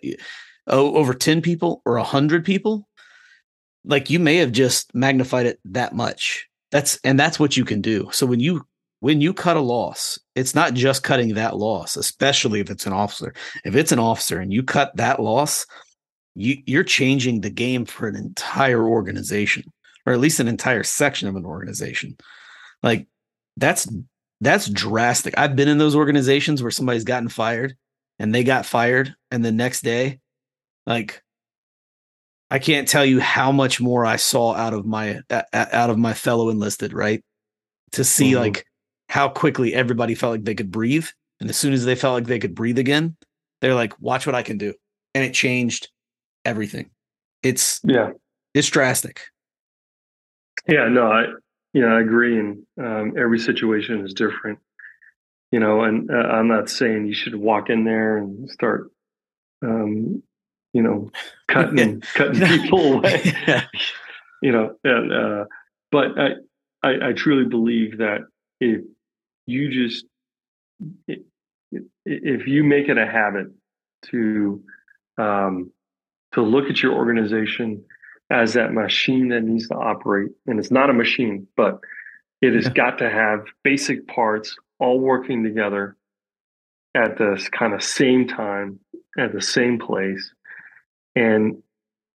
over ten people or a hundred people, like you may have just magnified it that much. That's, and that's what you can do. So when you When you cut a loss, it's not just cutting that loss, especially if it's an officer. If it's an officer and you cut that loss, you, you're changing the game for an entire organization, or at least an entire section of an organization. Like that's that's drastic. I've been in those organizations where somebody's gotten fired and they got fired. And the next day, like I can't tell you how much more I saw out of my uh, out of my fellow enlisted, right? To see mm-hmm. like how quickly everybody felt like they could breathe. And as soon as they felt like they could breathe again, they're like, watch what I can do. And it changed everything. It's yeah, it's drastic. Yeah, no, I, you know, I agree. And um, every situation is different, you know, and uh, I'm not saying you should walk in there and start, um, you know, cutting, cutting people away, yeah. you know, and, uh, but I, I, I truly believe that if, You just, if you make it a habit to um, to look at your organization as that machine that needs to operate, and it's not a machine, but it has yeah. got to have basic parts all working together at this kind of same time, at the same place. And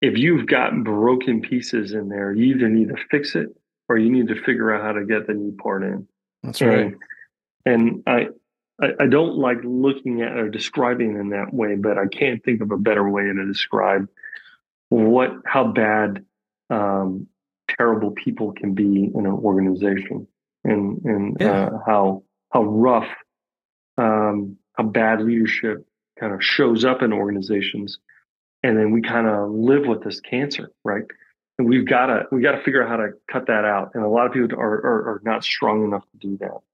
if you've got broken pieces in there, you either need to fix it or you need to figure out how to get the new part in. That's right. And, And I, I don't like looking at or describing in that way, but I can't think of a better way to describe what how bad, um, terrible people can be in an organization, and and yeah. uh, how how rough, um, how bad leadership kind of shows up in organizations, and then we kind of live with this cancer, right? And we've got to we got to figure out how to cut that out, and a lot of people are are, are not strong enough to do that.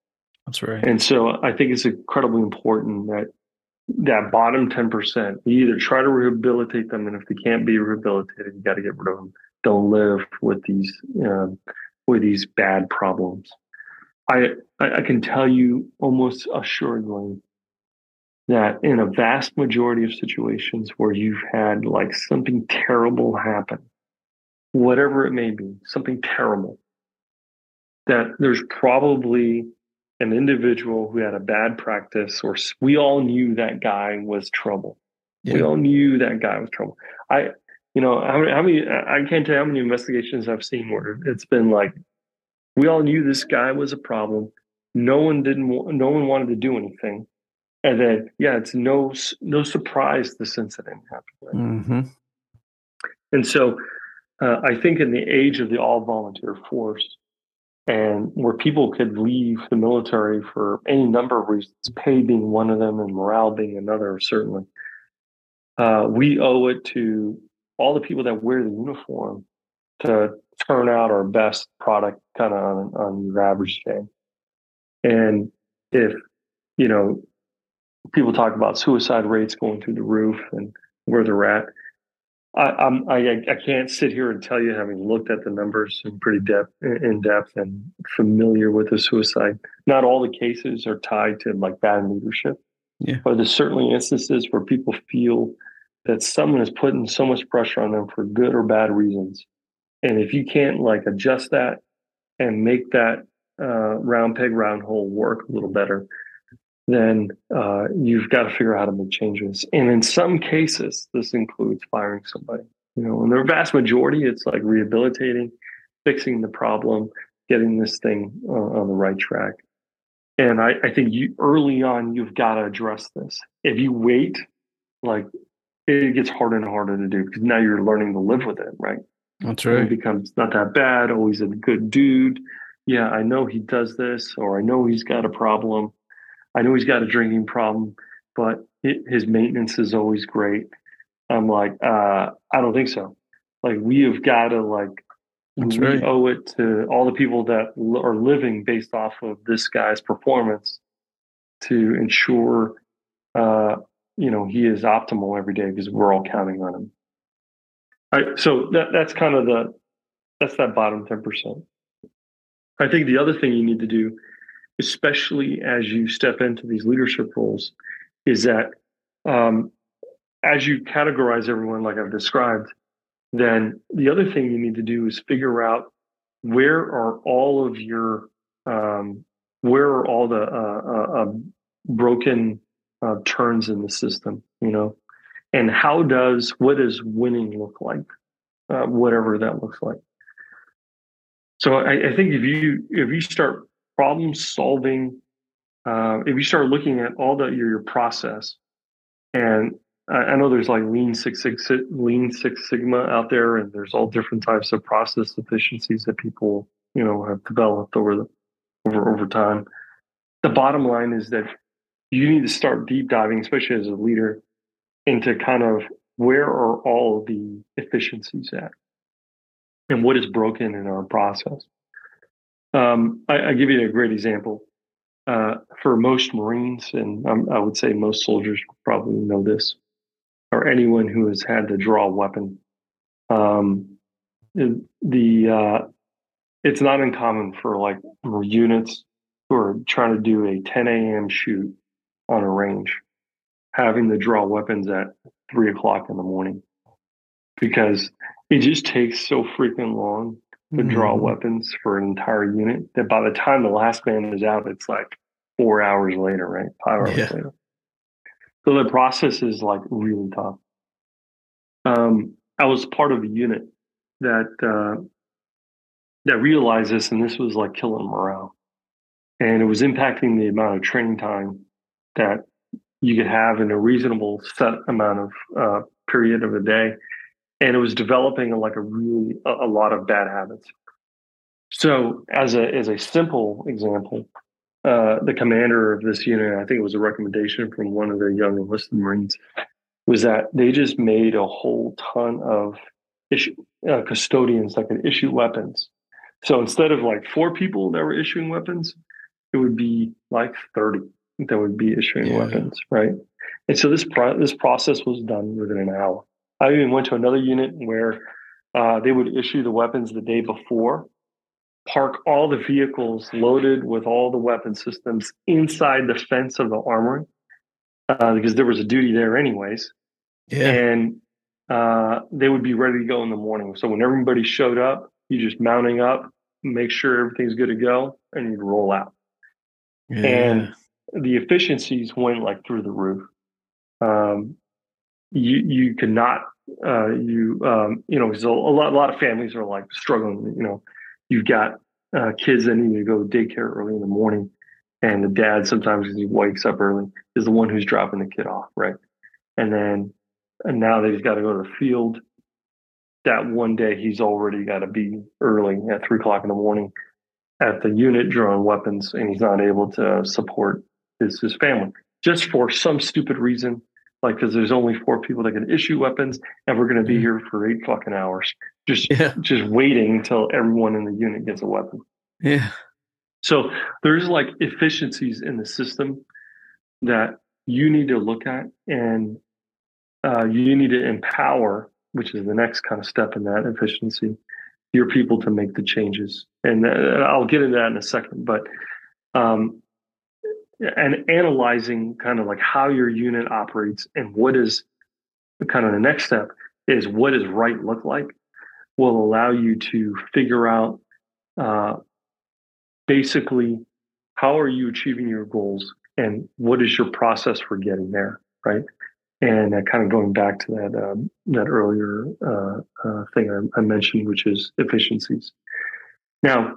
That's right. And so I think it's incredibly important that that bottom ten percent, you either try to rehabilitate them, and if they can't be rehabilitated, you got to get rid of them. Don't live with these uh, with these bad problems. I I can tell you almost assuredly that in a vast majority of situations where you've had like something terrible happen, whatever it may be, something terrible, that there's probably an individual who had a bad practice, or we all knew that guy was trouble. Yeah. We all knew that guy was trouble. I, you know, how many, how many, I can't tell you how many investigations I've seen where it's been like, we all knew this guy was a problem. No one didn't, no one wanted to do anything. And then, yeah, it's no, no surprise this incident happened. Right? Mm-hmm. And so uh, I think in the age of the all volunteer force, and where people could leave the military for any number of reasons, pay being one of them and morale being another, certainly. Uh, we owe it to all the people that wear the uniform to turn out our best product kind of on, on your average day. And if, you know, people talk about suicide rates going through the roof and where they're at, I, I'm, I I can't sit here and tell you, having looked at the numbers in pretty depth, in depth, and familiar with the suicide. Not all the cases are tied to like bad leadership, yeah. but there's certainly instances where people feel that someone is putting so much pressure on them for good or bad reasons. And if you can't like adjust that and make that uh, round peg, round hole work a little better, then uh, you've got to figure out how to make changes. And in some cases, this includes firing somebody. You know, in the vast majority, it's like rehabilitating, fixing the problem, getting this thing uh, on the right track. And I, I think you, early on, you've got to address this. If you wait, like it gets harder and harder to do because now you're learning to live with it, right? That's right. It becomes not that bad. Oh, he's a good dude. Yeah, I know he does this, or I know he's got a problem. I know he's got a drinking problem, but it, his maintenance is always great. I'm like, uh, I don't think so. Like we have got to like, That's we right. owe it to all the people that l- are living based off of this guy's performance to ensure, uh, you know, he is optimal every day because we're all counting on him. I, so that, that's kind of the, that's that bottom ten percent. I think the other thing you need to do, especially as you step into these leadership roles, is that um, as you categorize everyone like I've described, then the other thing you need to do is figure out where are all of your, um, where are all the uh, uh, broken uh, turns in the system, you know, and how does, what does winning look like, uh, whatever that looks like. So I, I think if you if you start problem solving, uh, if you start looking at all the your, your process, and I know there's like Lean Six, Six, Lean Six Sigma out there, and there's all different types of process efficiencies that people, you know, have developed over the, over over time. The bottom line is that you need to start deep diving, especially as a leader, into kind of where are all the efficiencies at, and what is broken in our process. Um, I, I give you a great example. Uh, for most Marines, and um, I would say most soldiers probably know this, or anyone who has had to draw a weapon, um, the uh, it's not uncommon for like units who are trying to do a ten a.m. shoot on a range, having to draw weapons at three o'clock in the morning, because it just takes so freaking long to mm-hmm. draw weapons for an entire unit that by the time the last man is out, it's like four hours later, right? Five hours yeah. later. So the process is like really tough. Um, I was part of a unit that uh, that realized this, and this was like killing morale, and it was impacting the amount of training time that you could have in a reasonable set amount of uh, period of a day, and it was developing like a really a, a lot of bad habits. So as a as a simple example. Uh, the commander of this unit, I think it was a recommendation from one of their young enlisted Marines, was that they just made a whole ton of issue, uh, custodians that could issue weapons. So instead of like four people that were issuing weapons, it would be like thirty that would be issuing yeah. weapons, right? And so this pro- this process was done within an hour. I even went to another unit where uh, they would issue the weapons the day before, park all the vehicles loaded with all the weapon systems inside the fence of the armory uh, because there was a duty there anyways. Yeah. And uh, they would be ready to go in the morning. So when everybody showed up, you just mounting up, make sure everything's good to go, and you'd roll out. Yeah. And the efficiencies went like through the roof. Um, you you could not, uh, you, um, you know, so a lot, a lot of families are like struggling, you know. You've got uh, kids that need to go to daycare early in the morning, and the dad sometimes, because he wakes up early, is the one who's dropping the kid off, right? And then and now that he's got to go to the field, that one day he's already got to be early at three o'clock in the morning at the unit drawing weapons, and he's not able to support his, his family just for some stupid reason, like because there's only four people that can issue weapons, and we're going to be here for eight fucking hours. Just yeah. just waiting until everyone in the unit gets a weapon. Yeah. So there's like efficiencies in the system that you need to look at, and uh, you need to empower, which is the next kind of step in that efficiency, your people to make the changes. And uh, I'll get into that in a second, but um, and analyzing kind of like how your unit operates and what is kind of the next step is, what does right look like, will allow you to figure out uh, basically how are you achieving your goals and what is your process for getting there, right? And uh, kind of going back to that um, that earlier uh, uh, thing I, I mentioned, which is efficiencies. Now,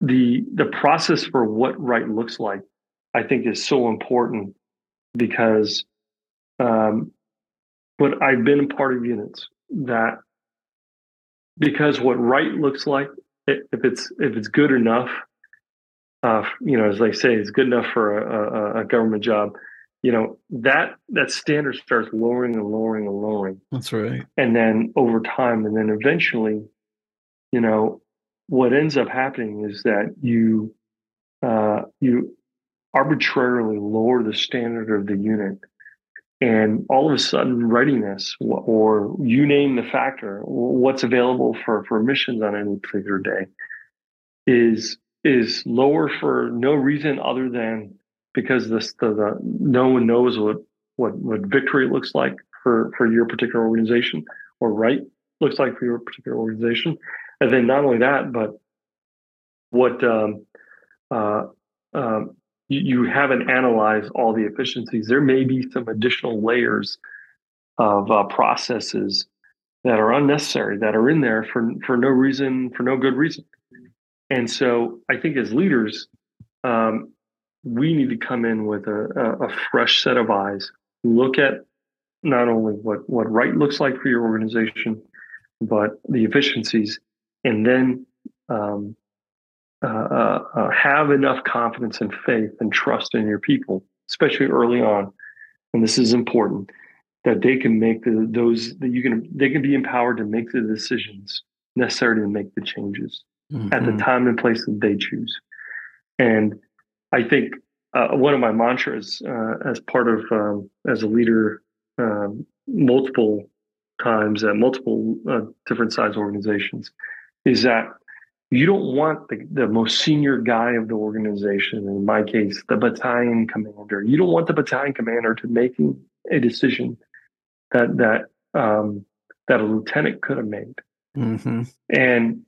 the the process for what right looks like, I think, is so important because um, but I've been a part of units that, because what right looks like, if it's if it's good enough, uh, you know, as they say, it's good enough for a, a, a government job. You know, that that standard starts lowering and lowering and lowering. That's right. And then over time, and then eventually, you know, what ends up happening is that you uh, you arbitrarily lower the standard of the unit, and all of a sudden, readiness, or you name the factor, what's available for for missions on any particular day, is is lower for no reason other than, because this, the, the no one knows what, what what victory looks like for, for your particular organization, or right looks like for your particular organization. And then not only that, but what um, uh, um, you, you haven't analyzed all the efficiencies. There may be some additional layers of uh, processes that are unnecessary, that are in there for for no reason, for no good reason. And so I think as leaders, um, we need to come in with a, a, a fresh set of eyes, look at not only what, what right looks like for your organization, but the efficiencies, and then um, uh, uh, have enough confidence and faith and trust in your people, especially early on. And this is important, that they can make the, those that you can, they can be empowered to make the decisions necessary to make the changes mm-hmm. at the time and place that they choose. And I think uh, one of my mantras uh, as part of, um, as a leader, um, multiple times at multiple uh, different size organizations, is that you don't want the, the most senior guy of the organization, in my case, the battalion commander. You don't want the battalion commander to making a decision that that um, that a lieutenant could have made. Mm-hmm. And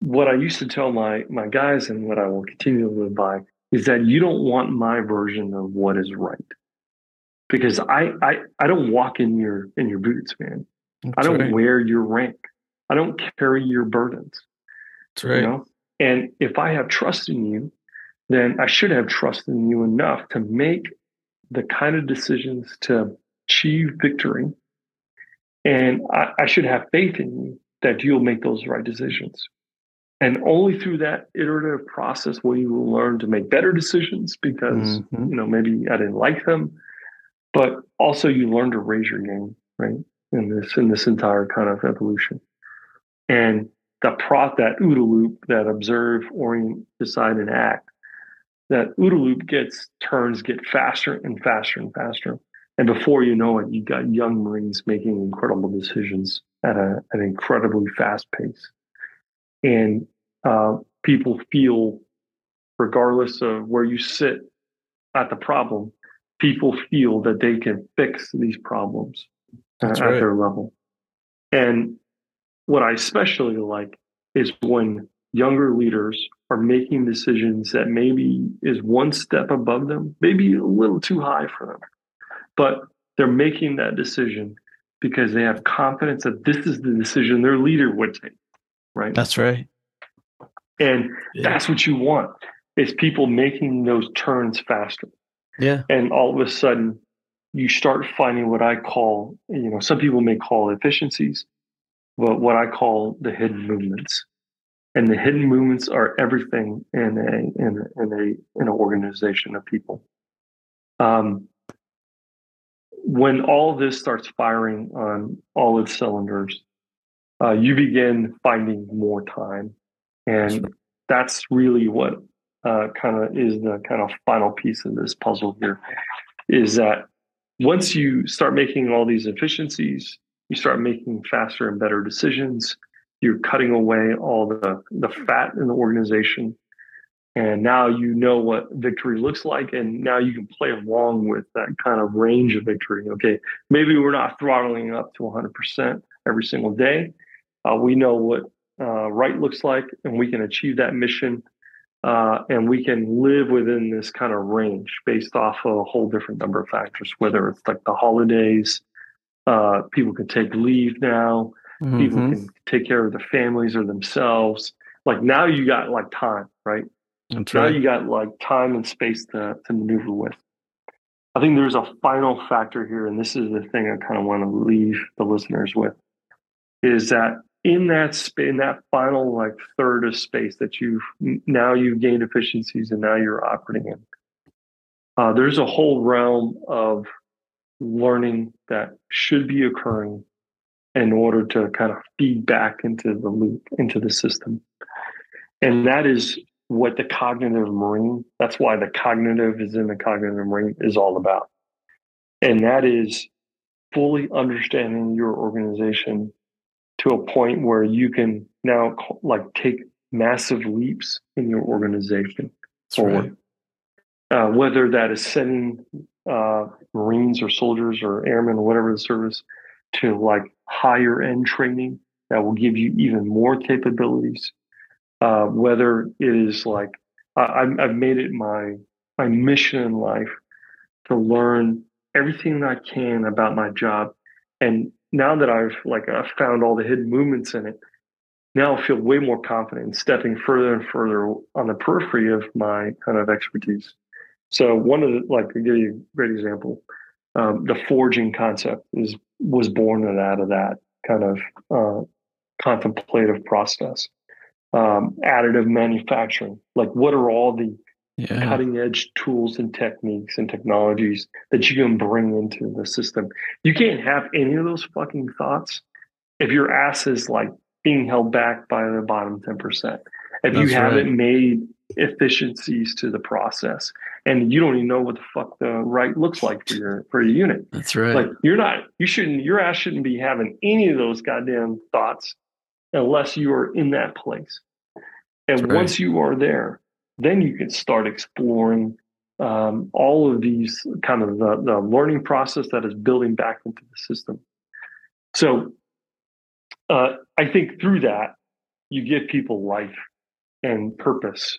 what I used to tell my my guys, and what I will continue to live by, is that you don't want my version of what is right, because I I, I don't walk in your in your boots, man. That's I don't right. wear your rank. I don't carry your burdens. That's right. You know? And if I have trust in you, then I should have trust in you enough to make the kind of decisions to achieve victory. And I, I should have faith in you that you'll make those right decisions. And only through that iterative process will you learn to make better decisions, because mm-hmm. you know, maybe I didn't like them, but also you learn to raise your game, right? In this in this entire kind of evolution, and the prop that OODA loop, that observe, orient, decide, and act, that OODA loop gets turns get faster and faster and faster, and before you know it, you got young Marines making incredible decisions at a, an incredibly fast pace. And uh, people feel, regardless of where you sit at the problem, people feel that they can fix these problems uh, at right. their level. And what I especially like is when younger leaders are making decisions that maybe is one step above them, maybe a little too high for them, but they're making that decision because they have confidence that this is the decision their leader would take. Right. That's right. And yeah. that's what you want, is people making those turns faster. Yeah. And all of a sudden you start finding what I call, you know, some people may call efficiencies, but what I call the hidden movements. And the hidden movements are everything in a in a, in a in an organization of people. Um when all this starts firing on all its cylinders, Uh, you begin finding more time, and that's really what uh, kind of is the kind of final piece of this puzzle here, is that once you start making all these efficiencies, you start making faster and better decisions, you're cutting away all the, the fat in the organization, And now you know what victory looks like, and now you can play along with that kind of range of victory. Okay, maybe we're not throttling up to one hundred percent every single day. Uh, we know what uh, right looks like, and we can achieve that mission, uh, and we can live within this kind of range based off of a whole different number of factors, whether it's like the holidays, uh, people can take leave now, mm-hmm. people can take care of their families or themselves. Like now you got like time, right? That's right. Now you got like time and space to, to maneuver with. I think there's a final factor here, and this is the thing I kind of want to leave the listeners with, is that in that sp- in that final like third of space that you've now you've gained efficiencies and now you're operating in, uh, there's a whole realm of learning that should be occurring in order to kind of feed back into the loop, into the system, and that is what the Cognitive Marine, that's why the cognitive is in the Cognitive Marine, is all about. And that is fully understanding your organization to a point where you can now like take massive leaps in your organization forward. Right. Uh, whether that is sending uh, Marines or soldiers or airmen or whatever the service to like higher end training that will give you even more capabilities. Uh, whether it is like I, I've made it my my mission in life to learn everything that I can about my job, and now that I've like I've found all the hidden movements in it, now I feel way more confident in stepping further and further on the periphery of my kind of expertise. So one of the like to give you a great example, um, the forging concept is was born out of that kind of uh, contemplative process. Um, additive manufacturing, like what are all the yeah. cutting edge tools and techniques and technologies that you can bring into the system? You can't have any of those fucking thoughts if your ass is like being held back by the bottom ten percent. If That's you haven't right. made efficiencies to the process, and you don't even know what the fuck the right looks like for your for your unit. That's right. Like you're not, you shouldn't, your ass shouldn't be having any of those goddamn thoughts unless you are in that place. And right. once you are there, then you can start exploring um, all of these kind of the, the learning process that is building back into the system. So uh, I think through that, you give people life and purpose.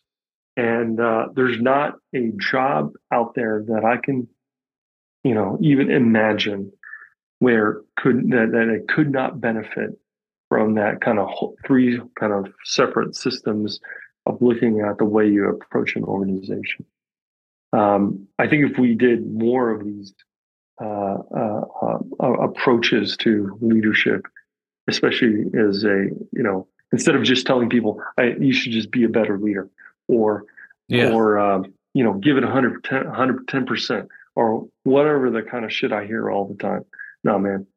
And uh, there's not a job out there that I can, you know, even imagine where could that, that it could not benefit from that kind of three kind of separate systems of looking at the way you approach an organization. Um, I think if we did more of these uh, uh, uh, approaches to leadership, especially as a, you know, instead of just telling people, I, you should just be a better leader or, yeah. or um, you know, give it one hundred ten percent or whatever the kind of shit I hear all the time. No, man.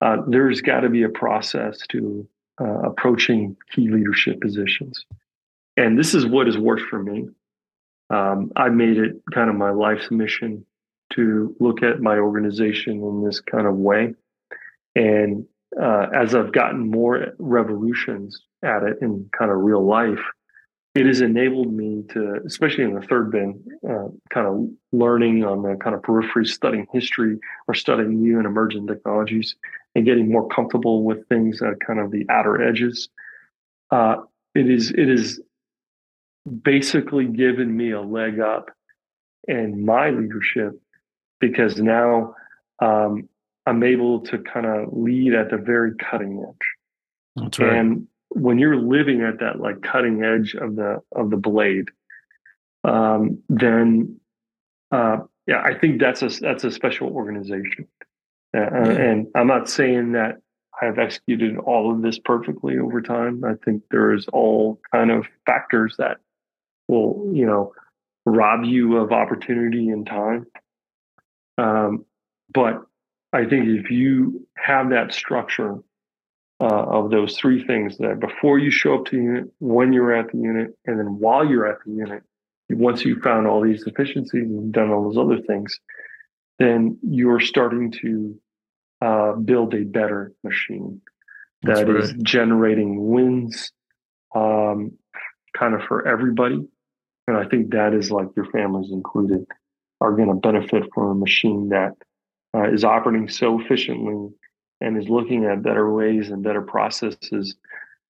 Uh, there's got to be a process to uh, approaching key leadership positions. And this is what has worked for me. Um, I made it kind of my life's mission to look at my organization in this kind of way. And uh, as I've gotten more revolutions at it in kind of real life, it has enabled me to, especially in the third bin, uh, kind of learning on the kind of periphery, studying history or studying new and emerging technologies and getting more comfortable with things at kind of the outer edges. Uh, it is it is basically given me a leg up in my leadership because now um, I'm able to kind of lead at the very cutting edge. That's right. And when you're living at that like cutting edge of the of the blade, um, then uh, yeah, I think that's a that's a special organization. Uh, yeah. And I'm not saying that I have executed all of this perfectly over time. I think there is all kind of factors that will, you know, rob you of opportunity and time. Um, but I think if you have that structure Uh, of those three things, that before you show up to the unit, when you're at the unit, and then while you're at the unit, once you've found all these deficiencies and done all those other things, then you're starting to uh, build a better machine that right. is generating wins um, kind of for everybody And I think that is, like, your families included, are going to benefit from a machine that uh, is operating so efficiently and is looking at better ways and better processes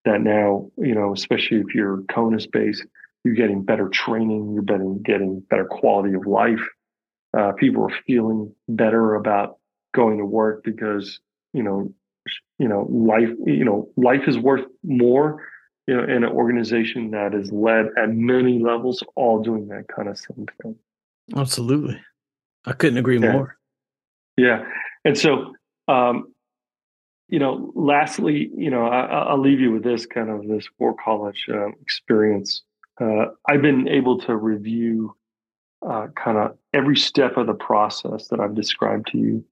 that now, you know, especially if you're CONUS-based, you're getting better training, you're getting, getting better quality of life. Uh, people are feeling better about going to work because, you know, you know, life, you know, life is worth more, you know, in an organization that is led at many levels, all doing that kind of same thing. Absolutely. I couldn't agree yeah. more. Yeah. And so, um, you know, lastly, you know, I, I'll leave you with this kind of this War College uh, experience. Uh, I've been able to review uh, kind of every step of the process that I've described to you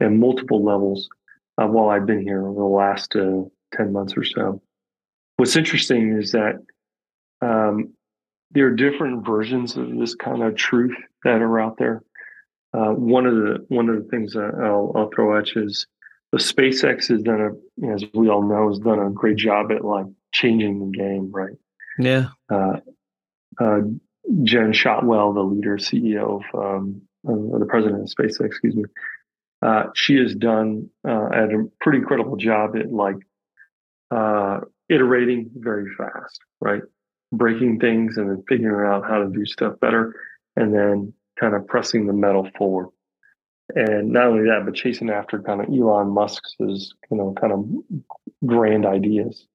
at multiple levels uh, while I've been here over the last uh, ten months or so. What's interesting is that um, there are different versions of this kind of truth that are out there. Uh, one of the one of the things that I'll, I'll throw at you is the SpaceX has done a, as we all know, has done a great job at like changing the game, right? Yeah. Uh, uh, Gwynne Shotwell, the leader, C E O of, um, of the president of SpaceX, excuse me, uh, she has done uh, at a pretty incredible job at like uh, iterating very fast, right? Breaking things and then figuring out how to do stuff better, and then kind of pressing the metal forward. And not only that, but chasing after kind of Elon Musk's, you know, kind of grand ideas.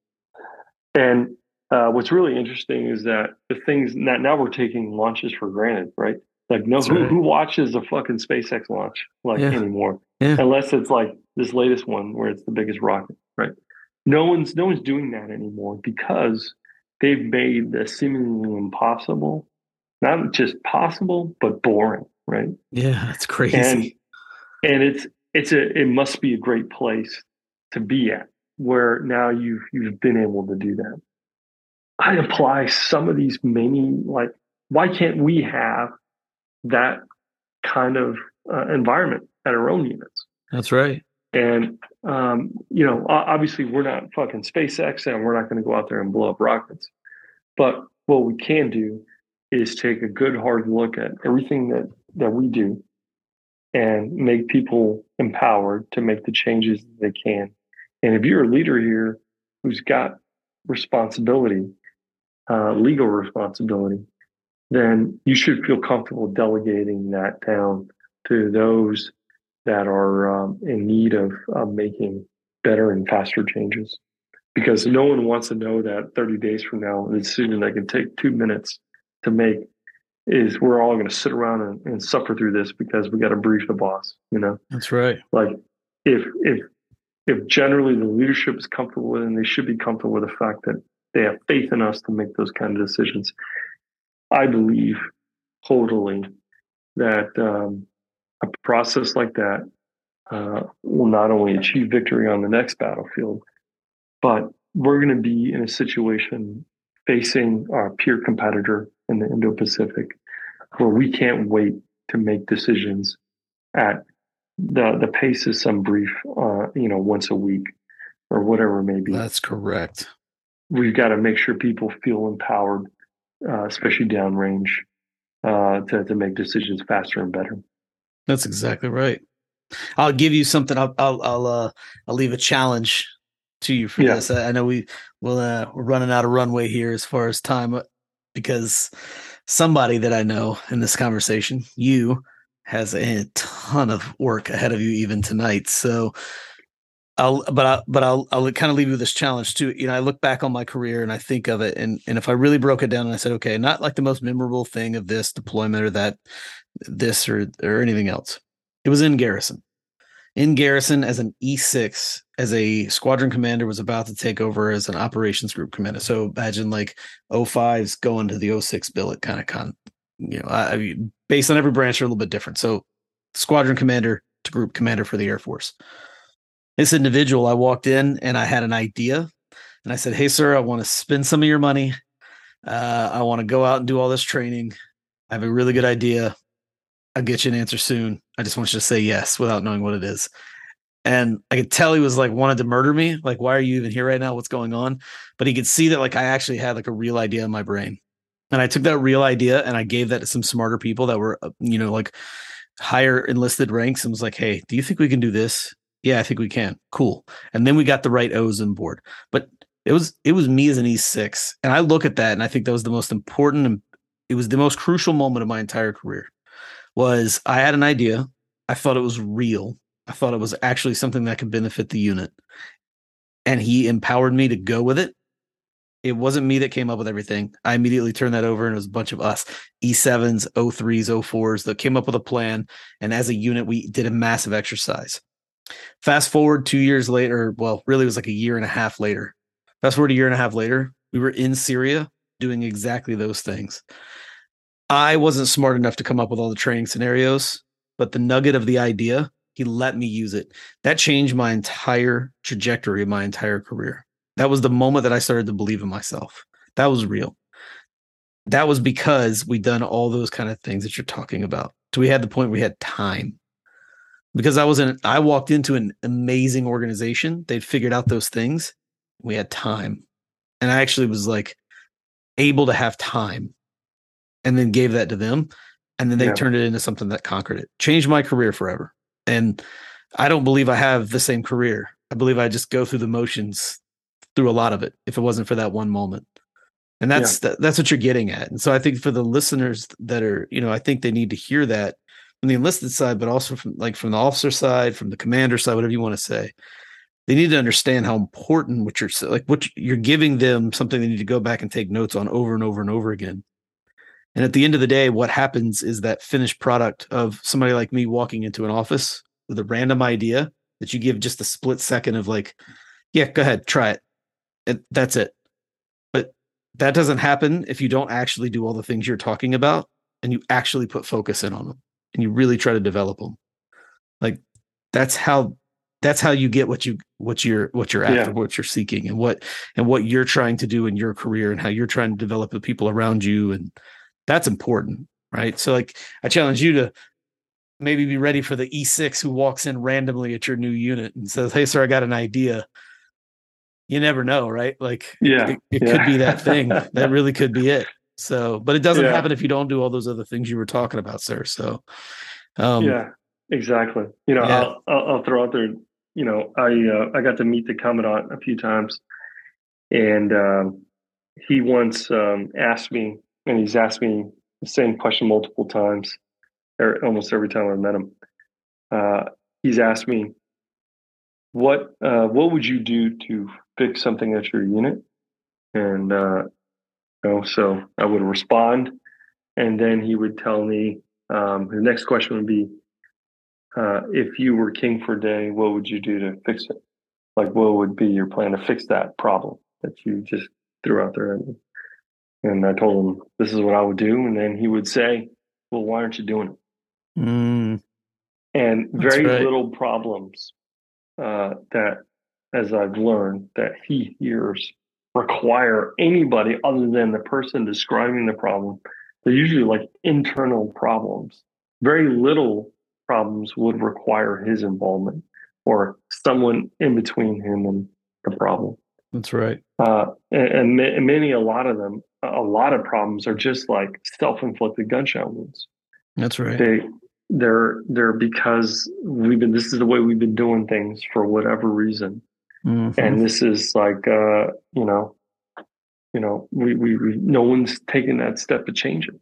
And Uh, what's really interesting is that the things that now we're taking launches for granted, right? Like, no, who, right. who watches the fucking SpaceX launch like yeah. anymore? Yeah. Unless it's like this latest one where it's the biggest rocket, right? No one's no one's doing that anymore because they've made the seemingly impossible, not just possible, but boring, right? Yeah, that's crazy. And, and it's it's a it must be a great place to be at where now you've you've been able to do that. I apply some of these many, like, why can't we have that kind of uh, environment at our own units? That's right. And, um, you know, obviously we're not fucking SpaceX and we're not going to go out there and blow up rockets. But what we can do is take a good hard look at everything that, that we do and make people empowered to make the changes that they can. And if you're a leader here who's got responsibility, Uh, legal responsibility, then you should feel comfortable delegating that down to those that are um, in need of uh, making better and faster changes. Because no one wants to know that thirty days from now, the decision that can take two minutes to make is we're all going to sit around and, and suffer through this because we got to brief the boss. You know, that's right. Like if if if generally the leadership is comfortable with, and they should be comfortable with the fact that they have faith in us to make those kind of decisions. I believe totally that um, a process like that uh, will not only achieve victory on the next battlefield, but we're going to be in a situation facing our peer competitor in the Indo-Pacific where we can't wait to make decisions at the, the pace of some brief, uh, you know, once a week or whatever it may be. That's correct. We've got to make sure people feel empowered, uh, especially downrange, uh, to, to make decisions faster and better. That's exactly right. I'll give you something. I'll I'll I'll, uh, I'll leave a challenge to you for yeah. this. I, I know we will. Uh, we're running out of runway here as far as time, because somebody that I know in this conversation, you, has a ton of work ahead of you even tonight. So. I'll, but I, but I'll, I'll kind of leave you with this challenge too. You know, I look back on my career and I think of it, and and if I really broke it down and I said, okay, not like the most memorable thing of this deployment or that, this or or anything else. It was in garrison. In garrison as an E six, as a squadron commander was about to take over as an operations group commander. So imagine like O fives going to the O six billet kind of con. You know, I, I based on every branch are a little bit different. So squadron commander to group commander for the Air Force. This individual, I walked in and I had an idea and I said, hey, sir, I want to spend some of your money. Uh, I want to go out and do all this training. I have a really good idea. I'll get you an answer soon. I just want you to say yes without knowing what it is. And I could tell he was like, wanted to murder me. Like, why are you even here right now? What's going on? But he could see that like I actually had like a real idea in my brain. And I took that real idea and I gave that to some smarter people that were, you know, like higher enlisted ranks, and was like, hey, do you think we can do this? Yeah, I think we can. Cool. And then we got the right O's on board. But it was it was me as an E six. And I look at that and I think that was the most important, and it was the most crucial moment of my entire career. Was I had an idea. I thought it was real. I thought it was actually something that could benefit the unit. And he empowered me to go with it. It wasn't me that came up with everything. I immediately turned that over, and it was a bunch of us, E sevens, O threes, O fours, that came up with a plan. And as a unit, we did a massive exercise. Fast forward two years later. Well, really, it was like a year and a half later. Fast forward a year and a half later, we were in Syria doing exactly those things. I wasn't smart enough to come up with all the training scenarios, but the nugget of the idea, he let me use it. That changed my entire trajectory of my entire career. That was the moment that I started to believe in myself. That was real. That was because we done all those kind of things that you're talking about. So we had the point where we had time. Because I was in, I walked into an amazing organization. They'd figured out those things. We had time. And I actually was like able to have time, and then gave that to them. And then they yeah. turned it into something that conquered it. Changed my career forever. And I don't believe I have the same career. I believe I just go through the motions through a lot of it if it wasn't for that one moment. And that's yeah. th- that's what you're getting at. And so I think for the listeners that are, you know, I think they need to hear that from the enlisted side, but also from like from the officer side, from the commander side, whatever you want to say. They need to understand how important what you're like what you're giving them, something they need to go back and take notes on over and over and over again. And at the end of the day, what happens is that finished product of somebody like me walking into an office with a random idea that you give just a split second of like, yeah, go ahead, try it. And that's it. But that doesn't happen if you don't actually do all the things you're talking about, and you actually put focus in on them, and you really try to develop them. Like that's how that's how you get what you what you're what you're after, yeah. what you're seeking, and what and what you're trying to do in your career, and how you're trying to develop the people around you. And that's important, right? So like I challenge you to maybe be ready for the E six who walks in randomly at your new unit and says, hey, sir, I got an idea. You never know, right? Like yeah, it, it yeah. could be that thing. That really could be it. So, but it doesn't yeah. happen if you don't do all those other things you were talking about, sir. So um, yeah, exactly. You know, yeah. I'll, I'll, I'll throw out there, you know, I, uh, I got to meet the Commandant a few times, and um, he once um, asked me, and he's asked me the same question multiple times, or almost every time I met him. Uh, he's asked me, what uh, what would you do to fix something at your unit? And uh, you know, so I would respond, and then he would tell me, um, the next question would be, uh, if you were king for a day, what would you do to fix it? Like, what would be your plan to fix that problem that you just threw out there at me? And I told him, this is what I would do. And then he would say, well, why aren't you doing it? Mm, and very right. little problems uh, that, as I've learned, that he hears require anybody other than the person describing the problem. They're usually like internal problems. Very little problems would require his involvement or someone in between him and the problem. That's right. Uh, and, and many, a lot of them, a lot of problems are just like self-inflicted gunshot wounds. That's right. They, they're, they're because we've been, this is the way we've been doing things for whatever reason. Mm-hmm. And this is like, uh, you know, you know, we, we, we, no one's taking that step to change it.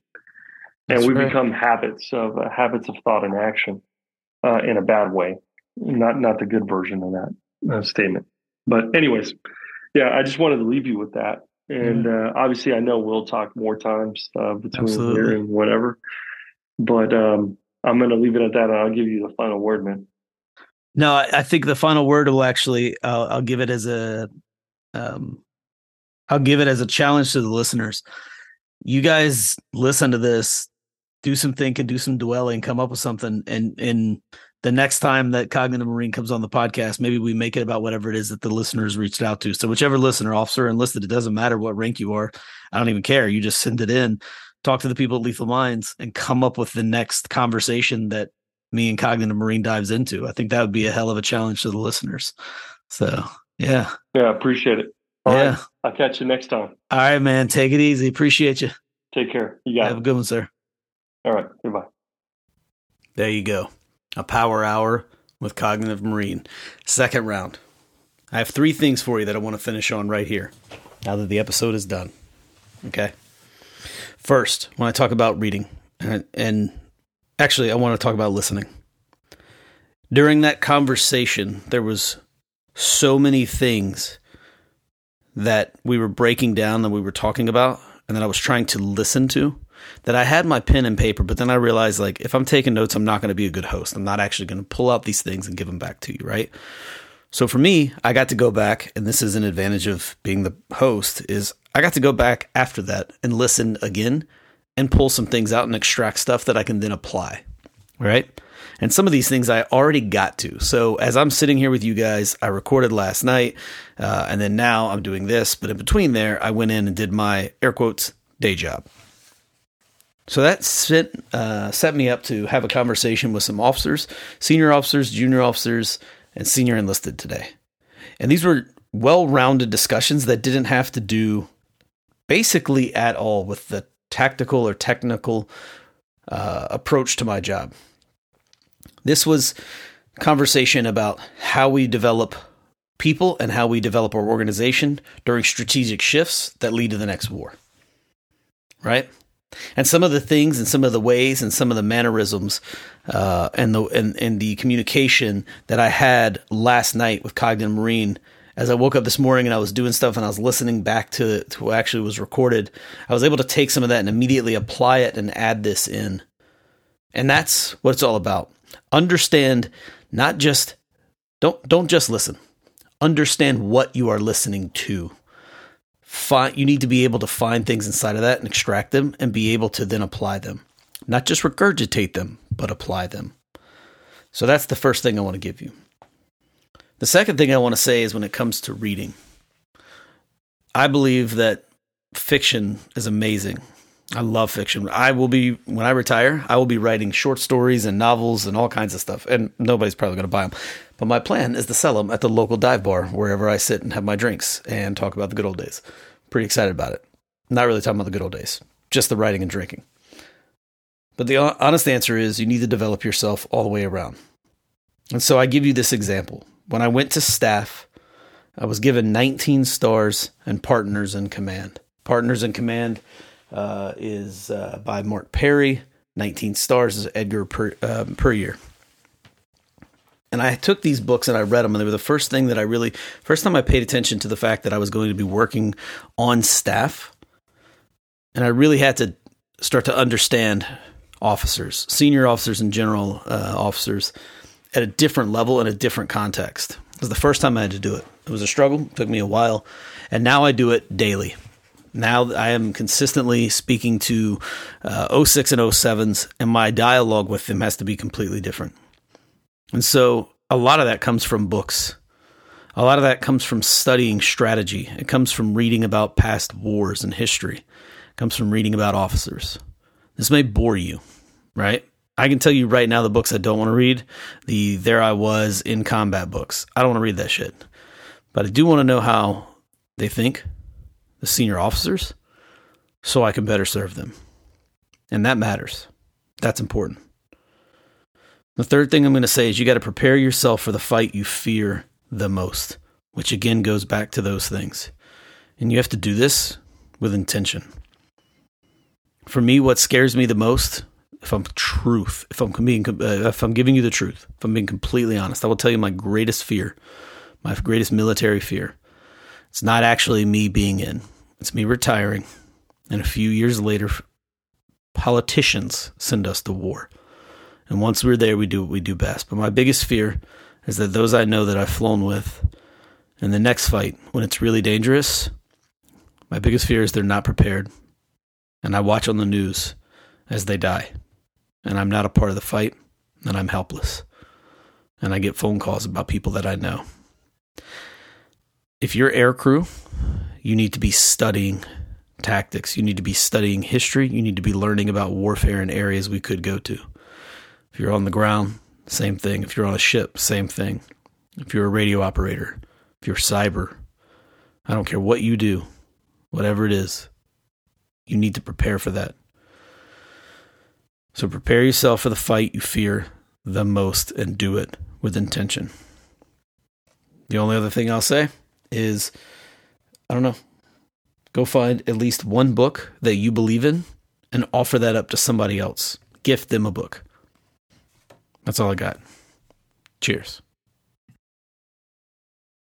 And That's we right. become habits of uh, habits of thought and action, uh, in a bad way, not, not the good version of that uh, statement. But anyways, yeah, I just wanted to leave you with that. And uh, obviously, I know we'll talk more times uh, between Absolutely. Here and whatever. But um, I'm going to leave it at that. And I'll give you the final word, man. No, I think the final word will actually uh, I'll give it as a um, I'll give it as a challenge to the listeners. You guys listen to this, do some thinking, do some dwelling, come up with something, and and. The next time that Cognitive Marine comes on the podcast, maybe we make it about whatever it is that the listeners reached out to. So whichever listener, officer, enlisted, it doesn't matter what rank you are. I don't even care. You just send it in, talk to the people at Lethal Minds, and come up with the next conversation that me and Cognitive Marine dives into. I think that would be a hell of a challenge to the listeners. So, yeah. Yeah, appreciate it. All yeah. right. I'll catch you next time. All right, man. Take it easy. Appreciate you. Take care. You got Have it. a good one, sir. All right. Goodbye. There you go. A power hour with Cognitive Marine. Second round. I have three things for you that I want to finish on right here now that the episode is done. Okay. First, when I talk about reading and, and actually I want to talk about listening. During that conversation, there was so many things that we were breaking down that we were talking about and that I was trying to listen to that I had my pen and paper, but then I realized, like, if I'm taking notes, I'm not going to be a good host. I'm not actually going to pull out these things and give them back to you, right? So for me, I got to go back, and this is an advantage of being the host, is I got to go back after that and listen again and pull some things out and extract stuff that I can then apply, right? And some of these things I already got to. So as I'm sitting here with you guys, I recorded last night, uh, and then now I'm doing this. But in between there, I went in and did my, air quotes, day job. So that set, uh, set me up to have a conversation with some officers, senior officers, junior officers, and senior enlisted today. And these were well-rounded discussions that didn't have to do basically at all with the tactical or technical uh, approach to my job. This was conversation about how we develop people and how we develop our organization during strategic shifts that lead to the next war, right? And some of the things and some of the ways and some of the mannerisms uh, and the and, and the communication that I had last night with Cognitive Marine, as I woke up this morning and I was doing stuff and I was listening back to, to what actually was recorded, I was able to take some of that and immediately apply it and add this in. And that's what it's all about. Understand, not just, don't don't just listen. Understand what you are listening to. Find, you need to be able to find things inside of that and extract them and be able to then apply them. Not just regurgitate them, but apply them. So that's the first thing I want to give you. The second thing I want to say is when it comes to reading, I believe that fiction is amazing. I love fiction. I will be, when I retire, I will be writing short stories and novels and all kinds of stuff. And nobody's probably going to buy them. But my plan is to sell them at the local dive bar, wherever I sit and have my drinks and talk about the good old days. Pretty excited about it. Not really talking about the good old days, just the writing and drinking. But the honest answer is you need to develop yourself all the way around. And so I give you this example. When I went to staff, I was given nineteen stars and Partners in Command. Partners in Command Uh, is uh, by Mark Perry. nineteen stars is Edgar per, uh, per year. And I took these books and I read them, and they were the first thing that I really, first time I paid attention to the fact that I was going to be working on staff. And I really had to start to understand officers, senior officers and general uh, officers at a different level and a different context. It was the first time I had to do it. It was a struggle. It took me a while. And now I do it daily. Now I am consistently speaking to uh, oh six and oh sevens, and my dialogue with them has to be completely different. And so a lot of that comes from books. A lot of that comes from studying strategy. It comes from reading about past wars and history. It comes from reading about officers. This may bore you, right? I can tell you right now the books I don't want to read, the There I Was in Combat books. I don't want to read that shit. But I do want to know how they think, the senior officers, so I can better serve them. And that matters. That's important. The third thing I'm going to say is you got to prepare yourself for the fight you fear the most, which again goes back to those things. And you have to do this with intention. For me, what scares me the most, if I'm truth, if I'm being, uh, if I'm giving you the truth, if I'm being completely honest, I will tell you my greatest fear, my greatest military fear. It's not actually me being in. It's me retiring. And a few years later, politicians send us to war. And once we're there, we do what we do best. But my biggest fear is that those I know that I've flown with in the next fight, when it's really dangerous, my biggest fear is they're not prepared. And I watch on the news as they die. And I'm not a part of the fight. And I'm helpless. And I get phone calls about people that I know. If you're air crew, you need to be studying tactics. You need to be studying history. You need to be learning about warfare and areas we could go to. If you're on the ground, same thing. If you're on a ship, same thing. If you're a radio operator, if you're cyber, I don't care what you do, whatever it is, You need to prepare for that. So prepare yourself for the fight you fear the most and do it with intention. The only other thing I'll say is, I don't know, go find at least one book that you believe in and offer that up to somebody else. Gift them a book. That's all I got. Cheers.